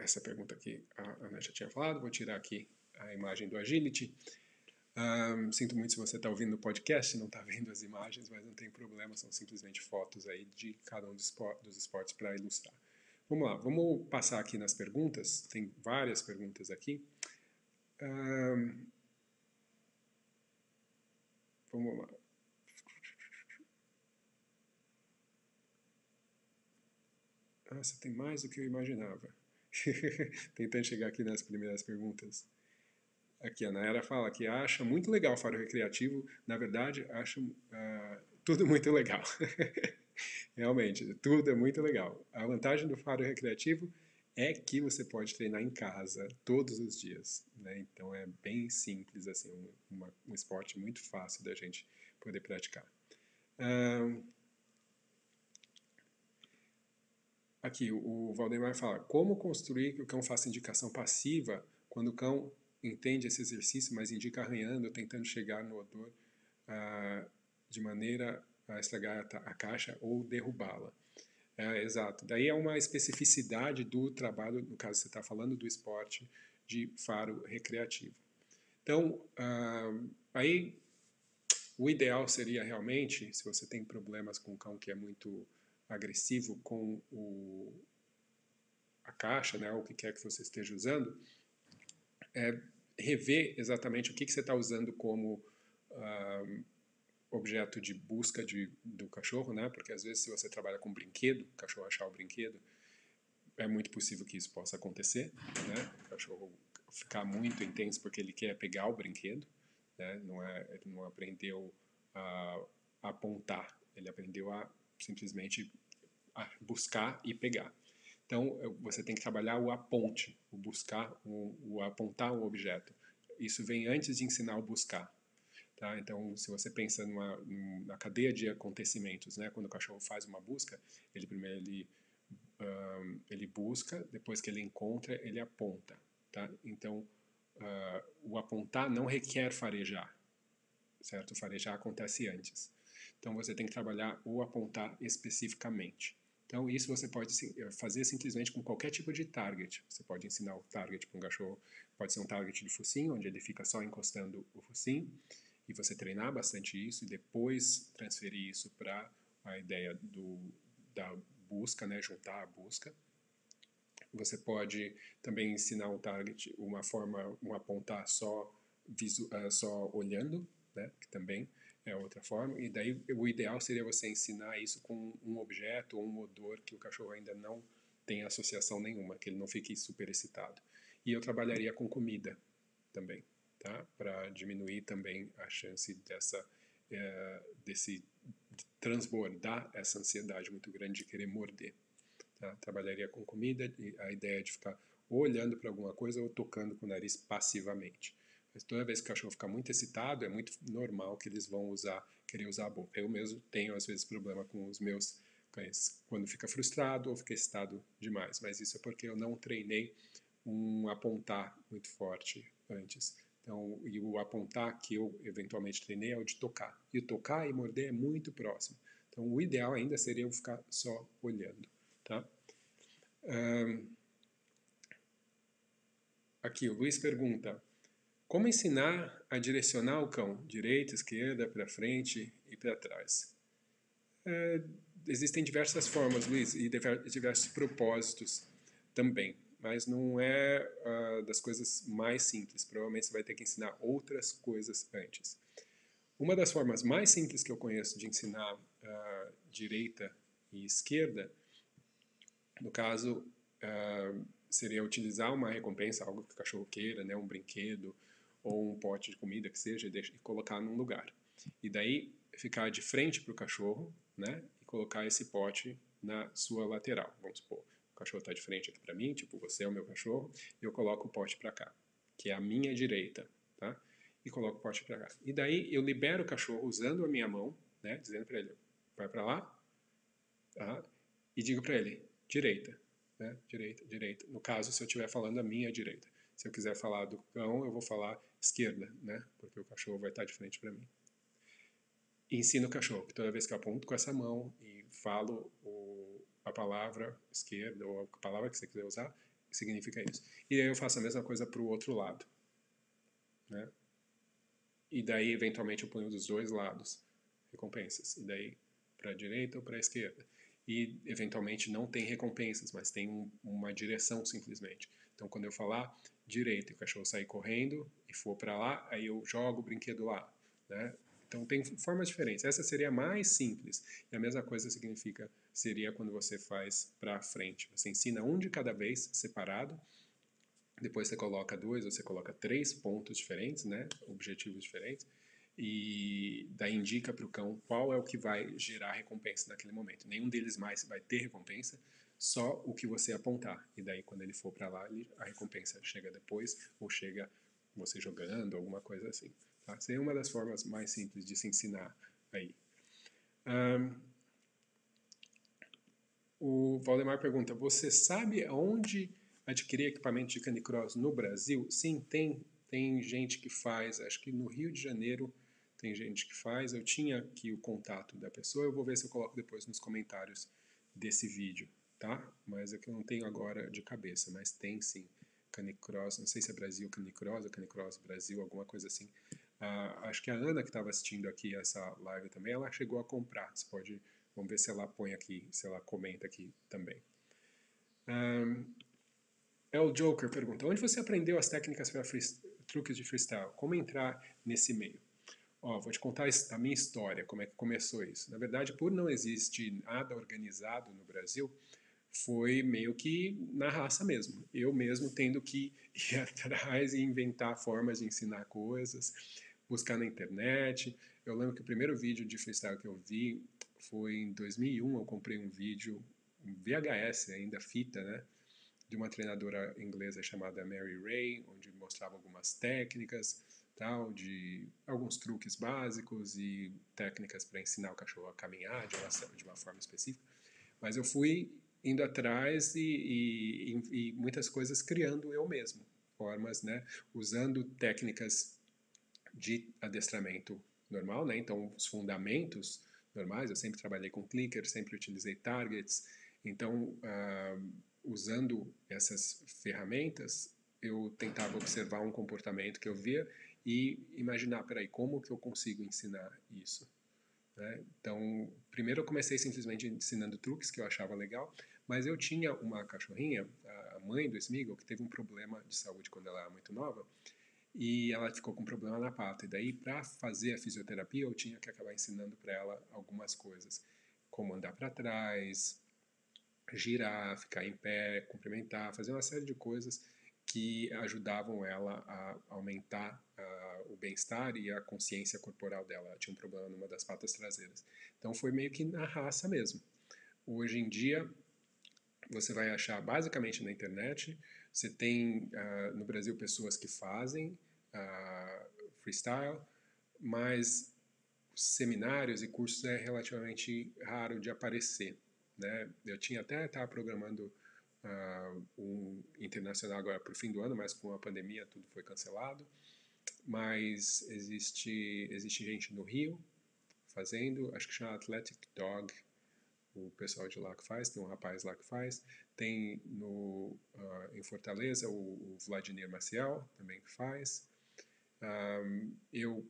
Essa pergunta aqui a Ana já tinha falado, vou tirar aqui a imagem do Agility. Sinto muito se você está ouvindo o podcast, não está vendo as imagens, mas não tem problema, são simplesmente fotos aí de cada um dos esportes para ilustrar. Vamos lá, vamos passar aqui nas perguntas, tem várias perguntas aqui. Vamos lá. Nossa, tem mais do que eu imaginava. Tentando chegar aqui nas primeiras perguntas. Aqui a Nayara fala que acha muito legal o faro recreativo. Na verdade, acho tudo muito legal. Realmente, tudo é muito legal. A vantagem do faro recreativo é que você pode treinar em casa todos os dias, né? Então é bem simples, assim, um esporte muito fácil da gente poder praticar. Aqui, o Valdemar fala, como construir que o cão faça indicação passiva quando o cão entende esse exercício, mas indica arranhando, tentando chegar no odor de maneira a estragar a caixa ou derrubá-la. Exato. Daí é uma especificidade do trabalho, no caso você está falando do esporte de faro recreativo. Então, aí o ideal seria realmente, se você tem problemas com um cão que é muito agressivo com a caixa, né, ou o que quer que você esteja usando, é rever exatamente o que você está usando como objeto de busca do cachorro, né, porque às vezes se você trabalha com brinquedo, o cachorro achar o brinquedo, é muito possível que isso possa acontecer, né, o cachorro ficar muito intenso porque ele quer pegar o brinquedo, né, ele não aprendeu a apontar, ele aprendeu a simplesmente buscar e pegar. Então, você tem que trabalhar o aponte, o buscar, o apontar um objeto. Isso vem antes de ensinar o buscar. Tá? Então, se você pensa na cadeia de acontecimentos, né? Quando o cachorro faz uma busca, ele primeiro ele busca, depois que ele encontra, ele aponta. Tá? Então, o apontar não requer farejar, certo? O farejar acontece antes. Então você tem que trabalhar ou apontar especificamente. Então isso você pode fazer simplesmente com qualquer tipo de target. Você pode ensinar o target para um cachorro, pode ser um target de focinho, onde ele fica só encostando o focinho, e você treinar bastante isso, e depois transferir isso para a ideia da busca, né, juntar a busca. Você pode também ensinar um target, uma forma, um apontar só olhando, né, que também é outra forma, e daí o ideal seria você ensinar isso com um objeto ou um odor que o cachorro ainda não tem associação nenhuma, que ele não fique super excitado. E eu trabalharia com comida também, tá? Para diminuir também a chance de transbordar essa ansiedade muito grande de querer morder. Tá? Trabalharia com comida, a ideia de ficar ou olhando para alguma coisa ou tocando com o nariz passivamente. Mas toda vez que o cachorro fica muito excitado, é muito normal que eles vão querer usar a boca. Eu mesmo tenho, às vezes, problema com os meus cães, quando fica frustrado ou fica excitado demais. Mas isso é porque eu não treinei um apontar muito forte antes. Então, e o apontar que eu eventualmente treinei é o de tocar. E o tocar e morder é muito próximo. Então, o ideal ainda seria eu ficar só olhando, tá? Aqui, o Luiz pergunta, como ensinar a direcionar o cão? Direita, esquerda, para frente e para trás? Existem diversas formas, Luiz, e diversos propósitos também. Mas não é das coisas mais simples. Provavelmente você vai ter que ensinar outras coisas antes. Uma das formas mais simples que eu conheço de ensinar direita e esquerda, no caso, seria utilizar uma recompensa, algo que o cachorro queira, né, um brinquedo ou um pote de comida que seja, e colocar num lugar. E daí ficar de frente para o cachorro, né, e colocar esse pote na sua lateral, vamos supor. O cachorro está de frente aqui para mim, tipo, você é o meu cachorro, eu coloco o pote para cá, que é a minha direita, tá? E coloco o pote para cá. E daí eu libero o cachorro usando a minha mão, né? Dizendo para ele, vai para lá, tá? E digo para ele, direita, né? Direita, direita. No caso, se eu estiver falando a minha direita. Se eu quiser falar do cão, eu vou falar esquerda, né? Porque o cachorro vai estar de frente para mim. E ensino o cachorro, que toda vez que eu aponto com essa mão e falo a palavra esquerda, ou a palavra que você quiser usar, significa isso. E aí eu faço a mesma coisa para o outro lado, né? E daí, eventualmente, eu ponho dos dois lados recompensas. E daí, para a direita ou para a esquerda. E, eventualmente, não tem recompensas, mas tem uma direção, simplesmente. Então, quando eu falar direita e o cachorro sair correndo e for para lá, aí eu jogo o brinquedo lá, né? Então, tem formas diferentes. Essa seria a mais simples. E a mesma coisa seria quando você faz para frente. Você ensina um de cada vez, separado. Depois você coloca dois, ou você coloca três pontos diferentes, né? Objetivos diferentes. E daí indica para o cão qual é o que vai gerar recompensa naquele momento. Nenhum deles mais vai ter recompensa, só o que você apontar. E daí, quando ele for para lá, a recompensa chega depois, ou chega você jogando, alguma coisa assim. Tá? Seria uma das formas mais simples de se ensinar aí. O Valdemar pergunta, você sabe onde adquirir equipamento de canicross no Brasil? Sim, tem gente que faz, acho que no Rio de Janeiro tem gente que faz. Eu tinha aqui o contato da pessoa, eu vou ver se eu coloco depois nos comentários desse vídeo, tá? Mas é que eu não tenho agora de cabeça, mas tem sim. Canicross, não sei se é Brasil Canicross ou Canicross Brasil, alguma coisa assim. Acho que a Ana, que estava assistindo aqui essa live também, ela chegou a comprar. Você pode, vamos ver se ela põe aqui, se ela comenta aqui também. El Joker pergunta, onde você aprendeu as técnicas para truques de freestyle? Como entrar nesse meio? Vou te contar a minha história, como é que começou isso. Na verdade, por não existir nada organizado no Brasil, foi meio que na raça mesmo. Eu mesmo tendo que ir atrás e inventar formas de ensinar coisas, buscar na internet. Eu lembro que o primeiro vídeo de freestyle que eu vi foi em 2001, eu comprei um vídeo, um VHS ainda, fita, né? De uma treinadora inglesa chamada Mary Ray, onde mostrava algumas técnicas, tal, de alguns truques básicos e técnicas para ensinar o cachorro a caminhar de uma forma específica. Mas eu fui indo atrás e muitas coisas criando eu mesmo, formas, né, usando técnicas de adestramento normal, né, então os fundamentos normais, eu sempre trabalhei com clicker, sempre utilizei targets, então usando essas ferramentas, eu tentava observar um comportamento que eu via e imaginar, peraí, como que eu consigo ensinar isso? Né? Então, primeiro eu comecei simplesmente ensinando truques que eu achava legal, mas eu tinha uma cachorrinha, a mãe do Smeagol, que teve um problema de saúde quando ela era muito nova, e ela ficou com um problema na pata, e daí para fazer a fisioterapia eu tinha que acabar ensinando para ela algumas coisas, como andar para trás, girar, ficar em pé, cumprimentar, fazer uma série de coisas que ajudavam ela a aumentar o bem-estar e a consciência corporal dela. Ela tinha um problema numa das patas traseiras. Então foi meio que na raça mesmo. Hoje em dia, você vai achar basicamente na internet, você tem no Brasil pessoas que fazem freestyle, mas seminários e cursos é relativamente raro de aparecer, né? Eu tinha até estava programando um internacional agora para o fim do ano, mas com a pandemia tudo foi cancelado. Mas existe gente no Rio fazendo, acho que chama Athletic Dog, o pessoal de lá que faz, tem um rapaz lá que faz, tem no, em Fortaleza o Vladimir Maciel também que faz. Eu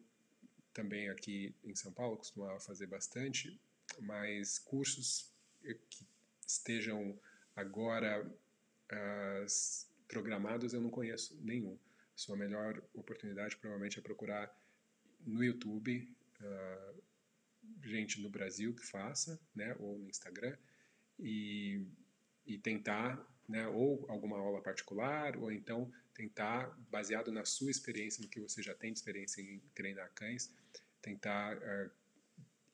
também aqui em São Paulo costumava fazer bastante, mas cursos que estejam agora programados eu não conheço nenhum. Sua melhor oportunidade provavelmente é procurar no YouTube gente no Brasil que faça, né, ou no Instagram, e tentar, né, ou alguma aula particular, ou então tentar, baseado na sua experiência, no que você já tem de experiência em treinar cães, tentar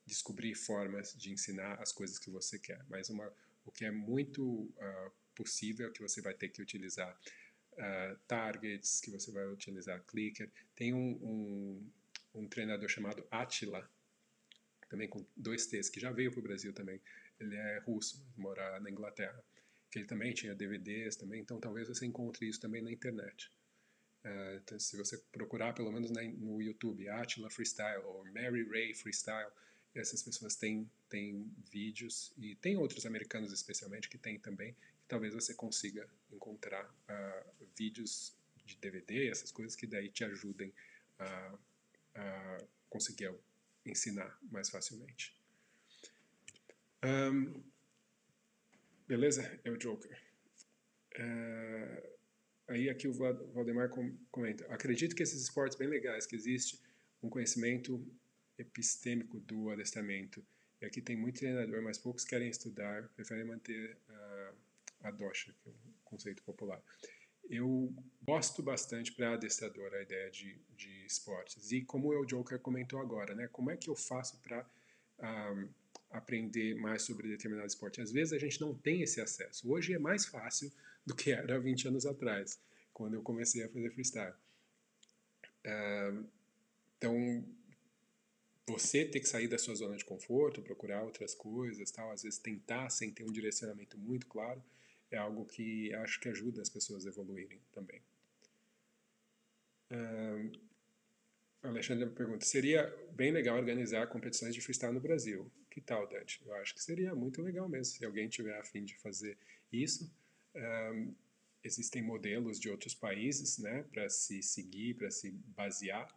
descobrir formas de ensinar as coisas que você quer. Mas o que é muito possível é que você vai ter que utilizar targets, que você vai utilizar clicker. Tem um treinador chamado Atila, também com 2 T's, que já veio para o Brasil também. Ele é russo, mora na Inglaterra. Que ele também tinha DVDs também, então talvez você encontre isso também na internet. Então, se você procurar pelo menos no YouTube, Atila Freestyle ou Mary Ray Freestyle, essas pessoas têm vídeos, e tem outros americanos especialmente que tem também, que talvez você consiga encontrar vídeos de DVD, essas coisas que daí te ajudem a conseguir ensinar mais facilmente. Beleza? É o Joker. Aí aqui o Valdemar comenta: acredito que esses esportes bem legais, que existe um conhecimento epistêmico do adestramento. E aqui tem muito treinador, mas poucos querem estudar, preferem manter a doxa, que é um conceito popular. Eu gosto bastante para adestrador a ideia de esportes. E como o Joker comentou agora, né, como é que eu faço para aprender mais sobre determinado esporte? Às vezes a gente não tem esse acesso. Hoje é mais fácil do que era 20 anos atrás, quando eu comecei a fazer freestyle. Então, você ter que sair da sua zona de conforto, procurar outras coisas, tal, às vezes tentar sem ter um direcionamento muito claro, é algo que acho que ajuda as pessoas a evoluírem também. Alexandre pergunta: seria bem legal organizar competições de freestyle no Brasil. Que tal, Dante? Eu acho que seria muito legal mesmo, se alguém tiver a fim de fazer isso. Existem modelos de outros países, né, para se seguir, para se basear,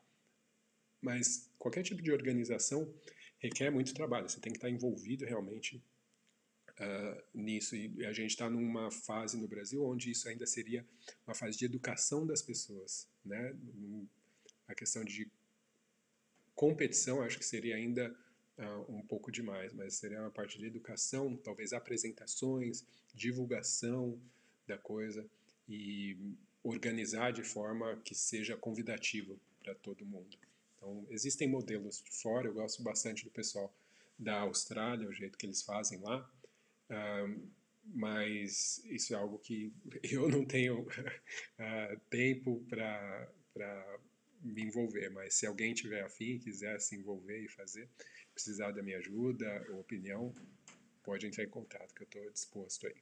mas qualquer tipo de organização requer muito trabalho, você tem que estar envolvido realmente nisso, e a gente está numa fase no Brasil onde isso ainda seria uma fase de educação das pessoas, né? A questão de competição acho que seria ainda um pouco demais, mas seria uma parte de educação, talvez apresentações, divulgação da coisa, e organizar de forma que seja convidativo para todo mundo. Então, existem modelos de fora, eu gosto bastante do pessoal da Austrália, o jeito que eles fazem lá, mas isso é algo que eu não tenho tempo para me envolver, mas se alguém tiver afim, quiser se envolver e fazer, precisar da minha ajuda ou opinião, pode entrar em contato, que eu estou disposto aí.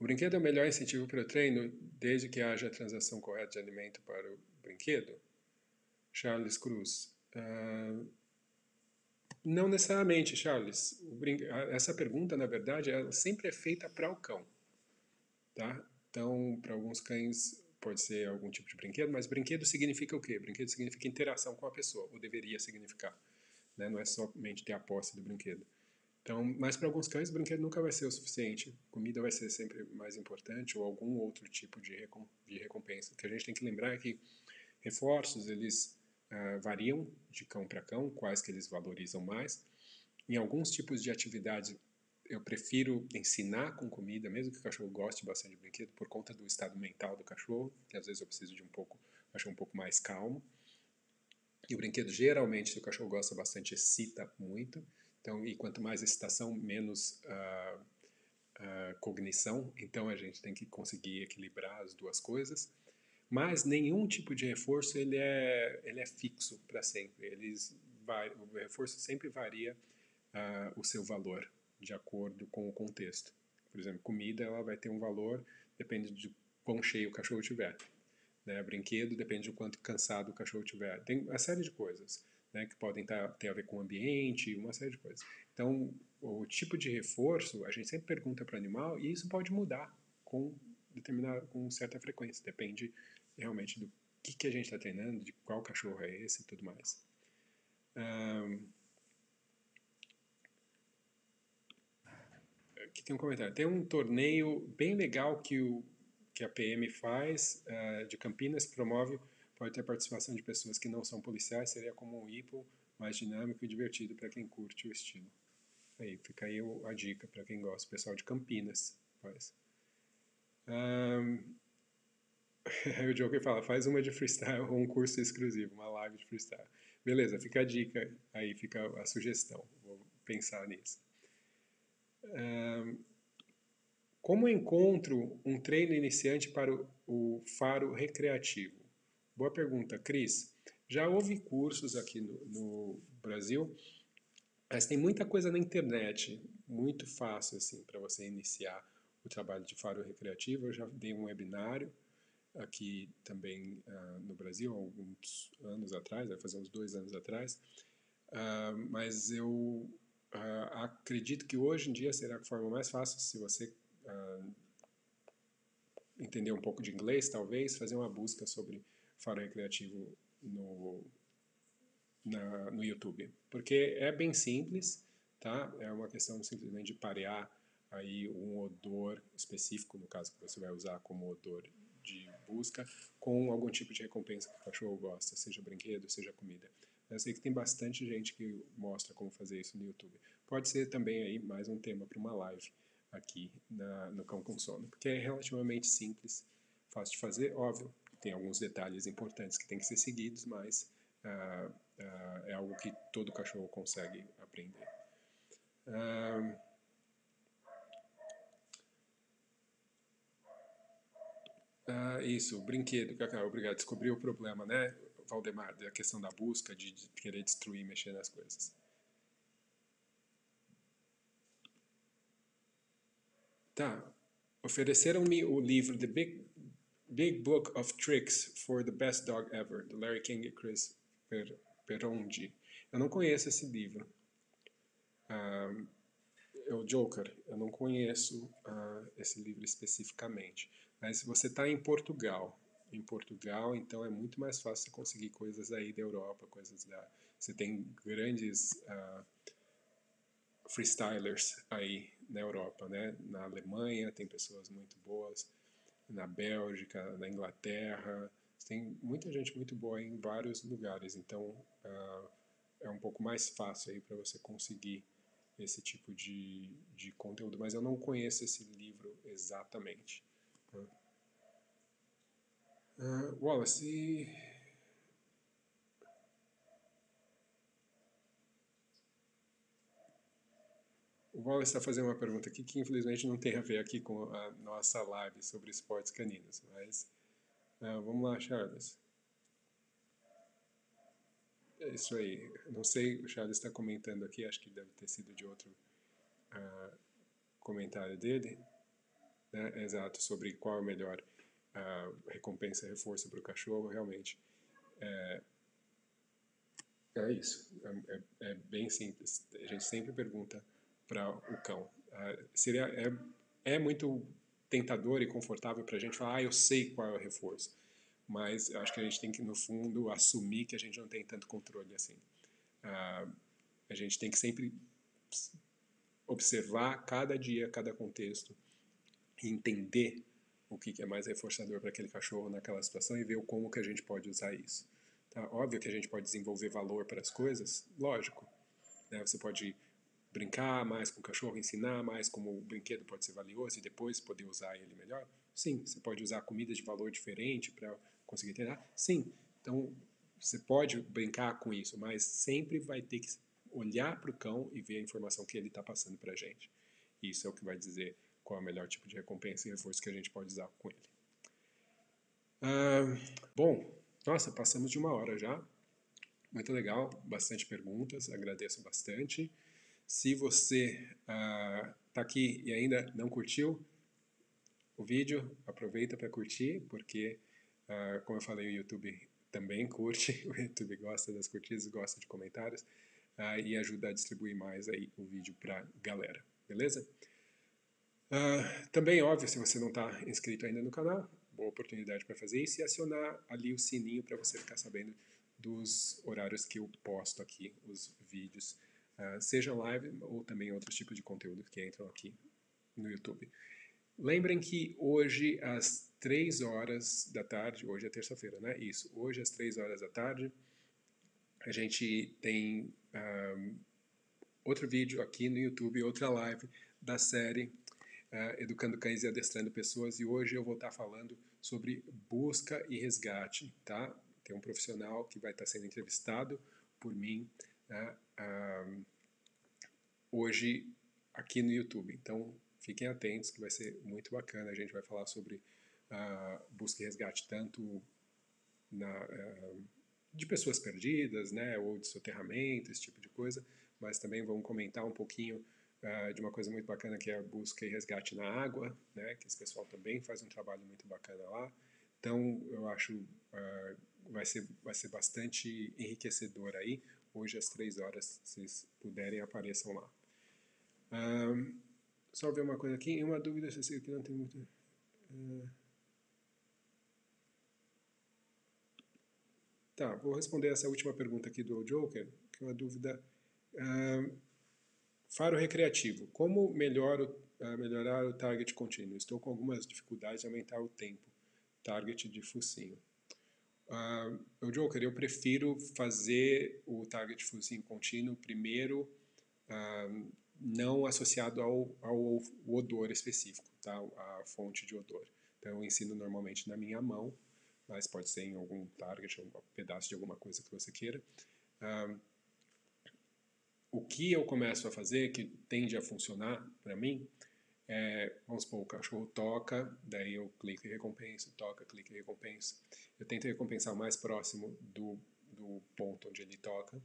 O brinquedo é o melhor incentivo para o treino, desde que haja a transação correta de alimento para o brinquedo? Charles Cruz. Não necessariamente, Charles. Essa pergunta, na verdade, ela sempre é feita para o cão, tá? Então, para alguns cães pode ser algum tipo de brinquedo, mas brinquedo significa o quê? Brinquedo significa interação com a pessoa, ou deveria significar, né? Não é somente ter a posse do brinquedo. Então, mas para alguns cães o brinquedo nunca vai ser o suficiente, comida vai ser sempre mais importante, ou algum outro tipo de recompensa. O que a gente tem que lembrar é que reforços, eles variam de cão para cão, quais que eles valorizam mais. Em alguns tipos de atividade, eu prefiro ensinar com comida, mesmo que o cachorro goste bastante de brinquedo, por conta do estado mental do cachorro, que às vezes eu preciso de um cachorro um pouco mais calmo. E o brinquedo, geralmente, se o cachorro gosta bastante, excita muito. Então, e quanto mais excitação, menos cognição. Então, a gente tem que conseguir equilibrar as duas coisas. Mas nenhum tipo de reforço ele é fixo para sempre. O reforço sempre varia o seu valor, de acordo com o contexto. Por exemplo, comida, ela vai ter um valor, depende de quão cheio o cachorro tiver, né? Brinquedo depende do quanto cansado o cachorro tiver. Tem uma série de coisas. né, que podem ter a ver com o ambiente, uma série de coisas. Então, o tipo de reforço, a gente sempre pergunta para o animal, e isso pode mudar com certa frequência, depende realmente do que a gente está treinando, de qual cachorro é esse e tudo mais. Aqui tem um comentário. Tem um torneio bem legal que a PM faz, de Campinas, que promove, pode ter participação de pessoas que não são policiais, seria como um hipo mais dinâmico e divertido para quem curte o estilo. Aí, fica aí a dica para quem gosta, o pessoal de Campinas faz. O Joker fala, faz uma de freestyle ou um curso exclusivo, uma live de freestyle. Beleza, fica a dica, aí fica a sugestão, vou pensar nisso. Como encontro um treino iniciante para o faro recreativo? Boa pergunta, Cris. Já houve cursos aqui no Brasil, mas tem muita coisa na internet, muito fácil assim, para você iniciar o trabalho de faro recreativo. Eu já dei um webinário aqui também no Brasil, alguns anos atrás, vai fazer uns 2 anos atrás, mas eu acredito que hoje em dia será a forma mais fácil, se você entender um pouco de inglês, talvez, fazer uma busca sobre faro recreativo no YouTube. Porque é bem simples, tá? É uma questão simplesmente de parear aí um odor específico, no caso que você vai usar como odor de busca, com algum tipo de recompensa que o cachorro gosta, seja brinquedo, seja comida. Eu sei que tem bastante gente que mostra como fazer isso no YouTube. Pode ser também aí mais um tema para uma live aqui no Cão com Sono, porque é relativamente simples, fácil de fazer, óbvio. Tem alguns detalhes importantes que tem que ser seguidos, mas é algo que todo cachorro consegue aprender. Isso, brinquedo, Cacá, obrigado. Descobriu o problema, né, Valdemar? A questão da busca, de querer destruir, mexer nas coisas. Tá. Ofereceram-me o livro The Big Book of Tricks for the Best Dog Ever, do Larry King e Chris Perondi. Eu não conheço esse livro. É o Joker. Eu não conheço esse livro especificamente. Mas se você está em Portugal, então é muito mais fácil você conseguir coisas aí da Europa, você tem grandes freestylers aí na Europa, né? Na Alemanha tem pessoas muito boas, na Bélgica, na Inglaterra, tem muita gente muito boa em vários lugares, então é um pouco mais fácil aí para você conseguir esse tipo de conteúdo, mas eu não conheço esse livro exatamente. Wallace, o Wallace está fazendo uma pergunta aqui que infelizmente não tem a ver aqui com a nossa live sobre esportes caninos, mas vamos lá, Charles. É isso aí. Não sei, o Charles está comentando aqui, acho que deve ter sido de outro comentário dele, né? Exato, sobre qual é o melhor recompensa e reforço para o cachorro, realmente. É isso, é bem simples. A gente sempre pergunta para o cão. É muito tentador e confortável para a gente falar, eu sei qual é o reforço. Mas acho que a gente tem que, no fundo, assumir que a gente não tem tanto controle assim. A gente tem que sempre observar cada dia, cada contexto, e entender o que é mais reforçador para aquele cachorro naquela situação e ver como que a gente pode usar isso. Tá? Óbvio que a gente pode desenvolver valor para as coisas, lógico, né? Você pode brincar mais com o cachorro, ensinar mais como o brinquedo pode ser valioso e depois poder usar ele melhor. Sim, você pode usar comida de valor diferente para conseguir treinar. Sim, então você pode brincar com isso, mas sempre vai ter que olhar para o cão e ver a informação que ele está passando para a gente. Isso é o que vai dizer qual é o melhor tipo de recompensa e reforço que a gente pode usar com ele. Bom, nossa, passamos de 1 hora já. Muito legal, bastante perguntas, agradeço bastante. Se você está aqui e ainda não curtiu o vídeo, aproveita para curtir, porque, como eu falei, o YouTube também curte, o YouTube gosta das curtidas, gosta de comentários, e ajuda a distribuir mais aí o vídeo para galera, beleza? Também, óbvio, se você não está inscrito ainda no canal, boa oportunidade para fazer isso e acionar ali o sininho para você ficar sabendo dos horários que eu posto aqui os vídeos, seja live ou também outros tipos de conteúdo que entram aqui no YouTube. Lembrem que hoje às 3 horas da tarde, hoje é terça-feira, né? Isso, hoje às 3 horas da tarde, a gente tem outro vídeo aqui no YouTube, outra live da série Educando Cães e Adestrando Pessoas, e hoje eu vou estar falando sobre busca e resgate, tá? Tem um profissional que vai estar sendo entrevistado por mim hoje aqui no YouTube, então fiquem atentos que vai ser muito bacana. A gente vai falar sobre busca e resgate, tanto de pessoas perdidas, né, ou de soterramento, esse tipo de coisa, mas também vamos comentar um pouquinho de uma coisa muito bacana que é a busca e resgate na água, né, que esse pessoal também faz um trabalho muito bacana lá. Então eu acho vai ser bastante enriquecedor aí. Hoje às 3 horas, se vocês puderem, apareçam lá. Só ver uma coisa aqui, uma dúvida, se você não tem muito... Tá, vou responder essa última pergunta aqui do Joker, que é uma dúvida... Faro recreativo, como melhorar o target contínuo? Estou com algumas dificuldades de aumentar o tempo, target de focinho. Joker, eu prefiro fazer o target focinho contínuo primeiro... não associado ao odor específico, tá? A fonte de odor. Então eu ensino normalmente na minha mão, mas pode ser em algum target, um pedaço de alguma coisa que você queira. O que eu começo a fazer, que tende a funcionar para mim, é, vamos supor, o cachorro toca, daí eu clico e recompenso, toca, clico e recompenso. Eu tento recompensar o mais próximo do ponto onde ele toca.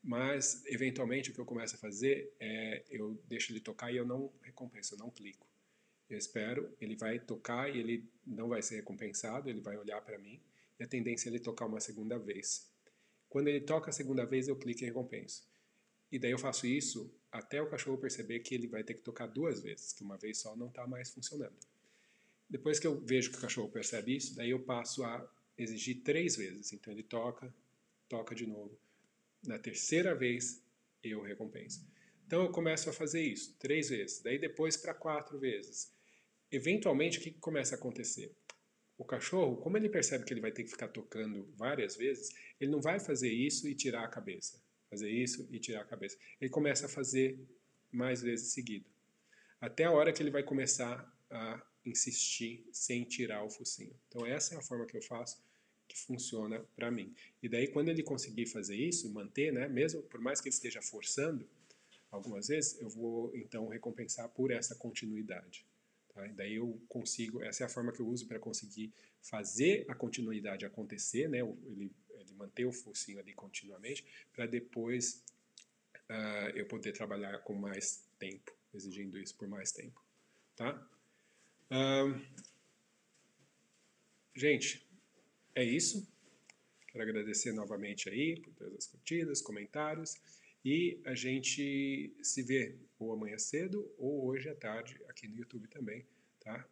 Mas, eventualmente, o que eu começo a fazer é, eu deixo ele tocar e eu não recompenso, eu não clico. Eu espero, ele vai tocar e ele não vai ser recompensado, ele vai olhar para mim, e a tendência é ele tocar uma segunda vez. Quando ele toca a segunda vez, eu clico e recompenso. E daí eu faço isso até o cachorro perceber que ele vai ter que tocar 2 vezes, que uma vez só não está mais funcionando. Depois que eu vejo que o cachorro percebe isso, daí eu passo a exigir 3 vezes. Então ele toca, toca de novo. Na terceira vez, eu recompenso. Então, eu começo a fazer isso 3 vezes. Daí, depois, para 4 vezes. Eventualmente, o que começa a acontecer? O cachorro, como ele percebe que ele vai ter que ficar tocando várias vezes, ele não vai fazer isso e tirar a cabeça. Fazer isso e tirar a cabeça. Ele começa a fazer mais vezes seguido. Até a hora que ele vai começar a insistir sem tirar o focinho. Então, essa é a forma que eu faço, que funciona para mim. E daí quando ele conseguir fazer isso, manter, né, mesmo por mais que ele esteja forçando algumas vezes, eu vou então recompensar por essa continuidade. Tá? E daí eu consigo, essa é a forma que eu uso para conseguir fazer a continuidade acontecer, né, ele manter o focinho ali continuamente, para depois eu poder trabalhar com mais tempo, exigindo isso por mais tempo. Tá? Gente, é isso. Quero agradecer novamente aí por todas as curtidas, comentários, e a gente se vê ou amanhã cedo ou hoje à tarde aqui no YouTube também, tá?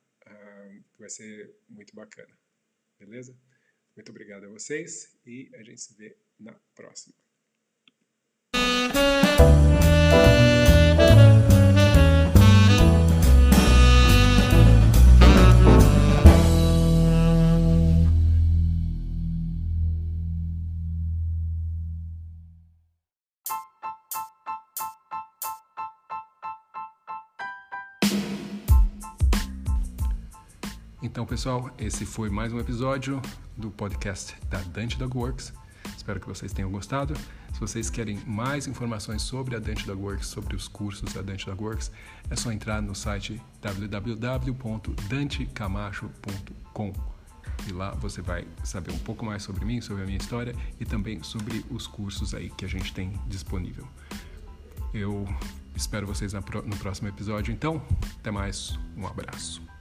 Vai ser muito bacana, beleza? Muito obrigado a vocês e a gente se vê na próxima. Então, pessoal, esse foi mais um episódio do podcast da Dante Dog Works. Espero que vocês tenham gostado. Se vocês querem mais informações sobre a Dante Dog Works, sobre os cursos da Dante Dog Works, é só entrar no site www.dantecamacho.com e lá você vai saber um pouco mais sobre mim, sobre a minha história e também sobre os cursos aí que a gente tem disponível. Eu espero vocês no próximo episódio. Então, até mais. Um abraço.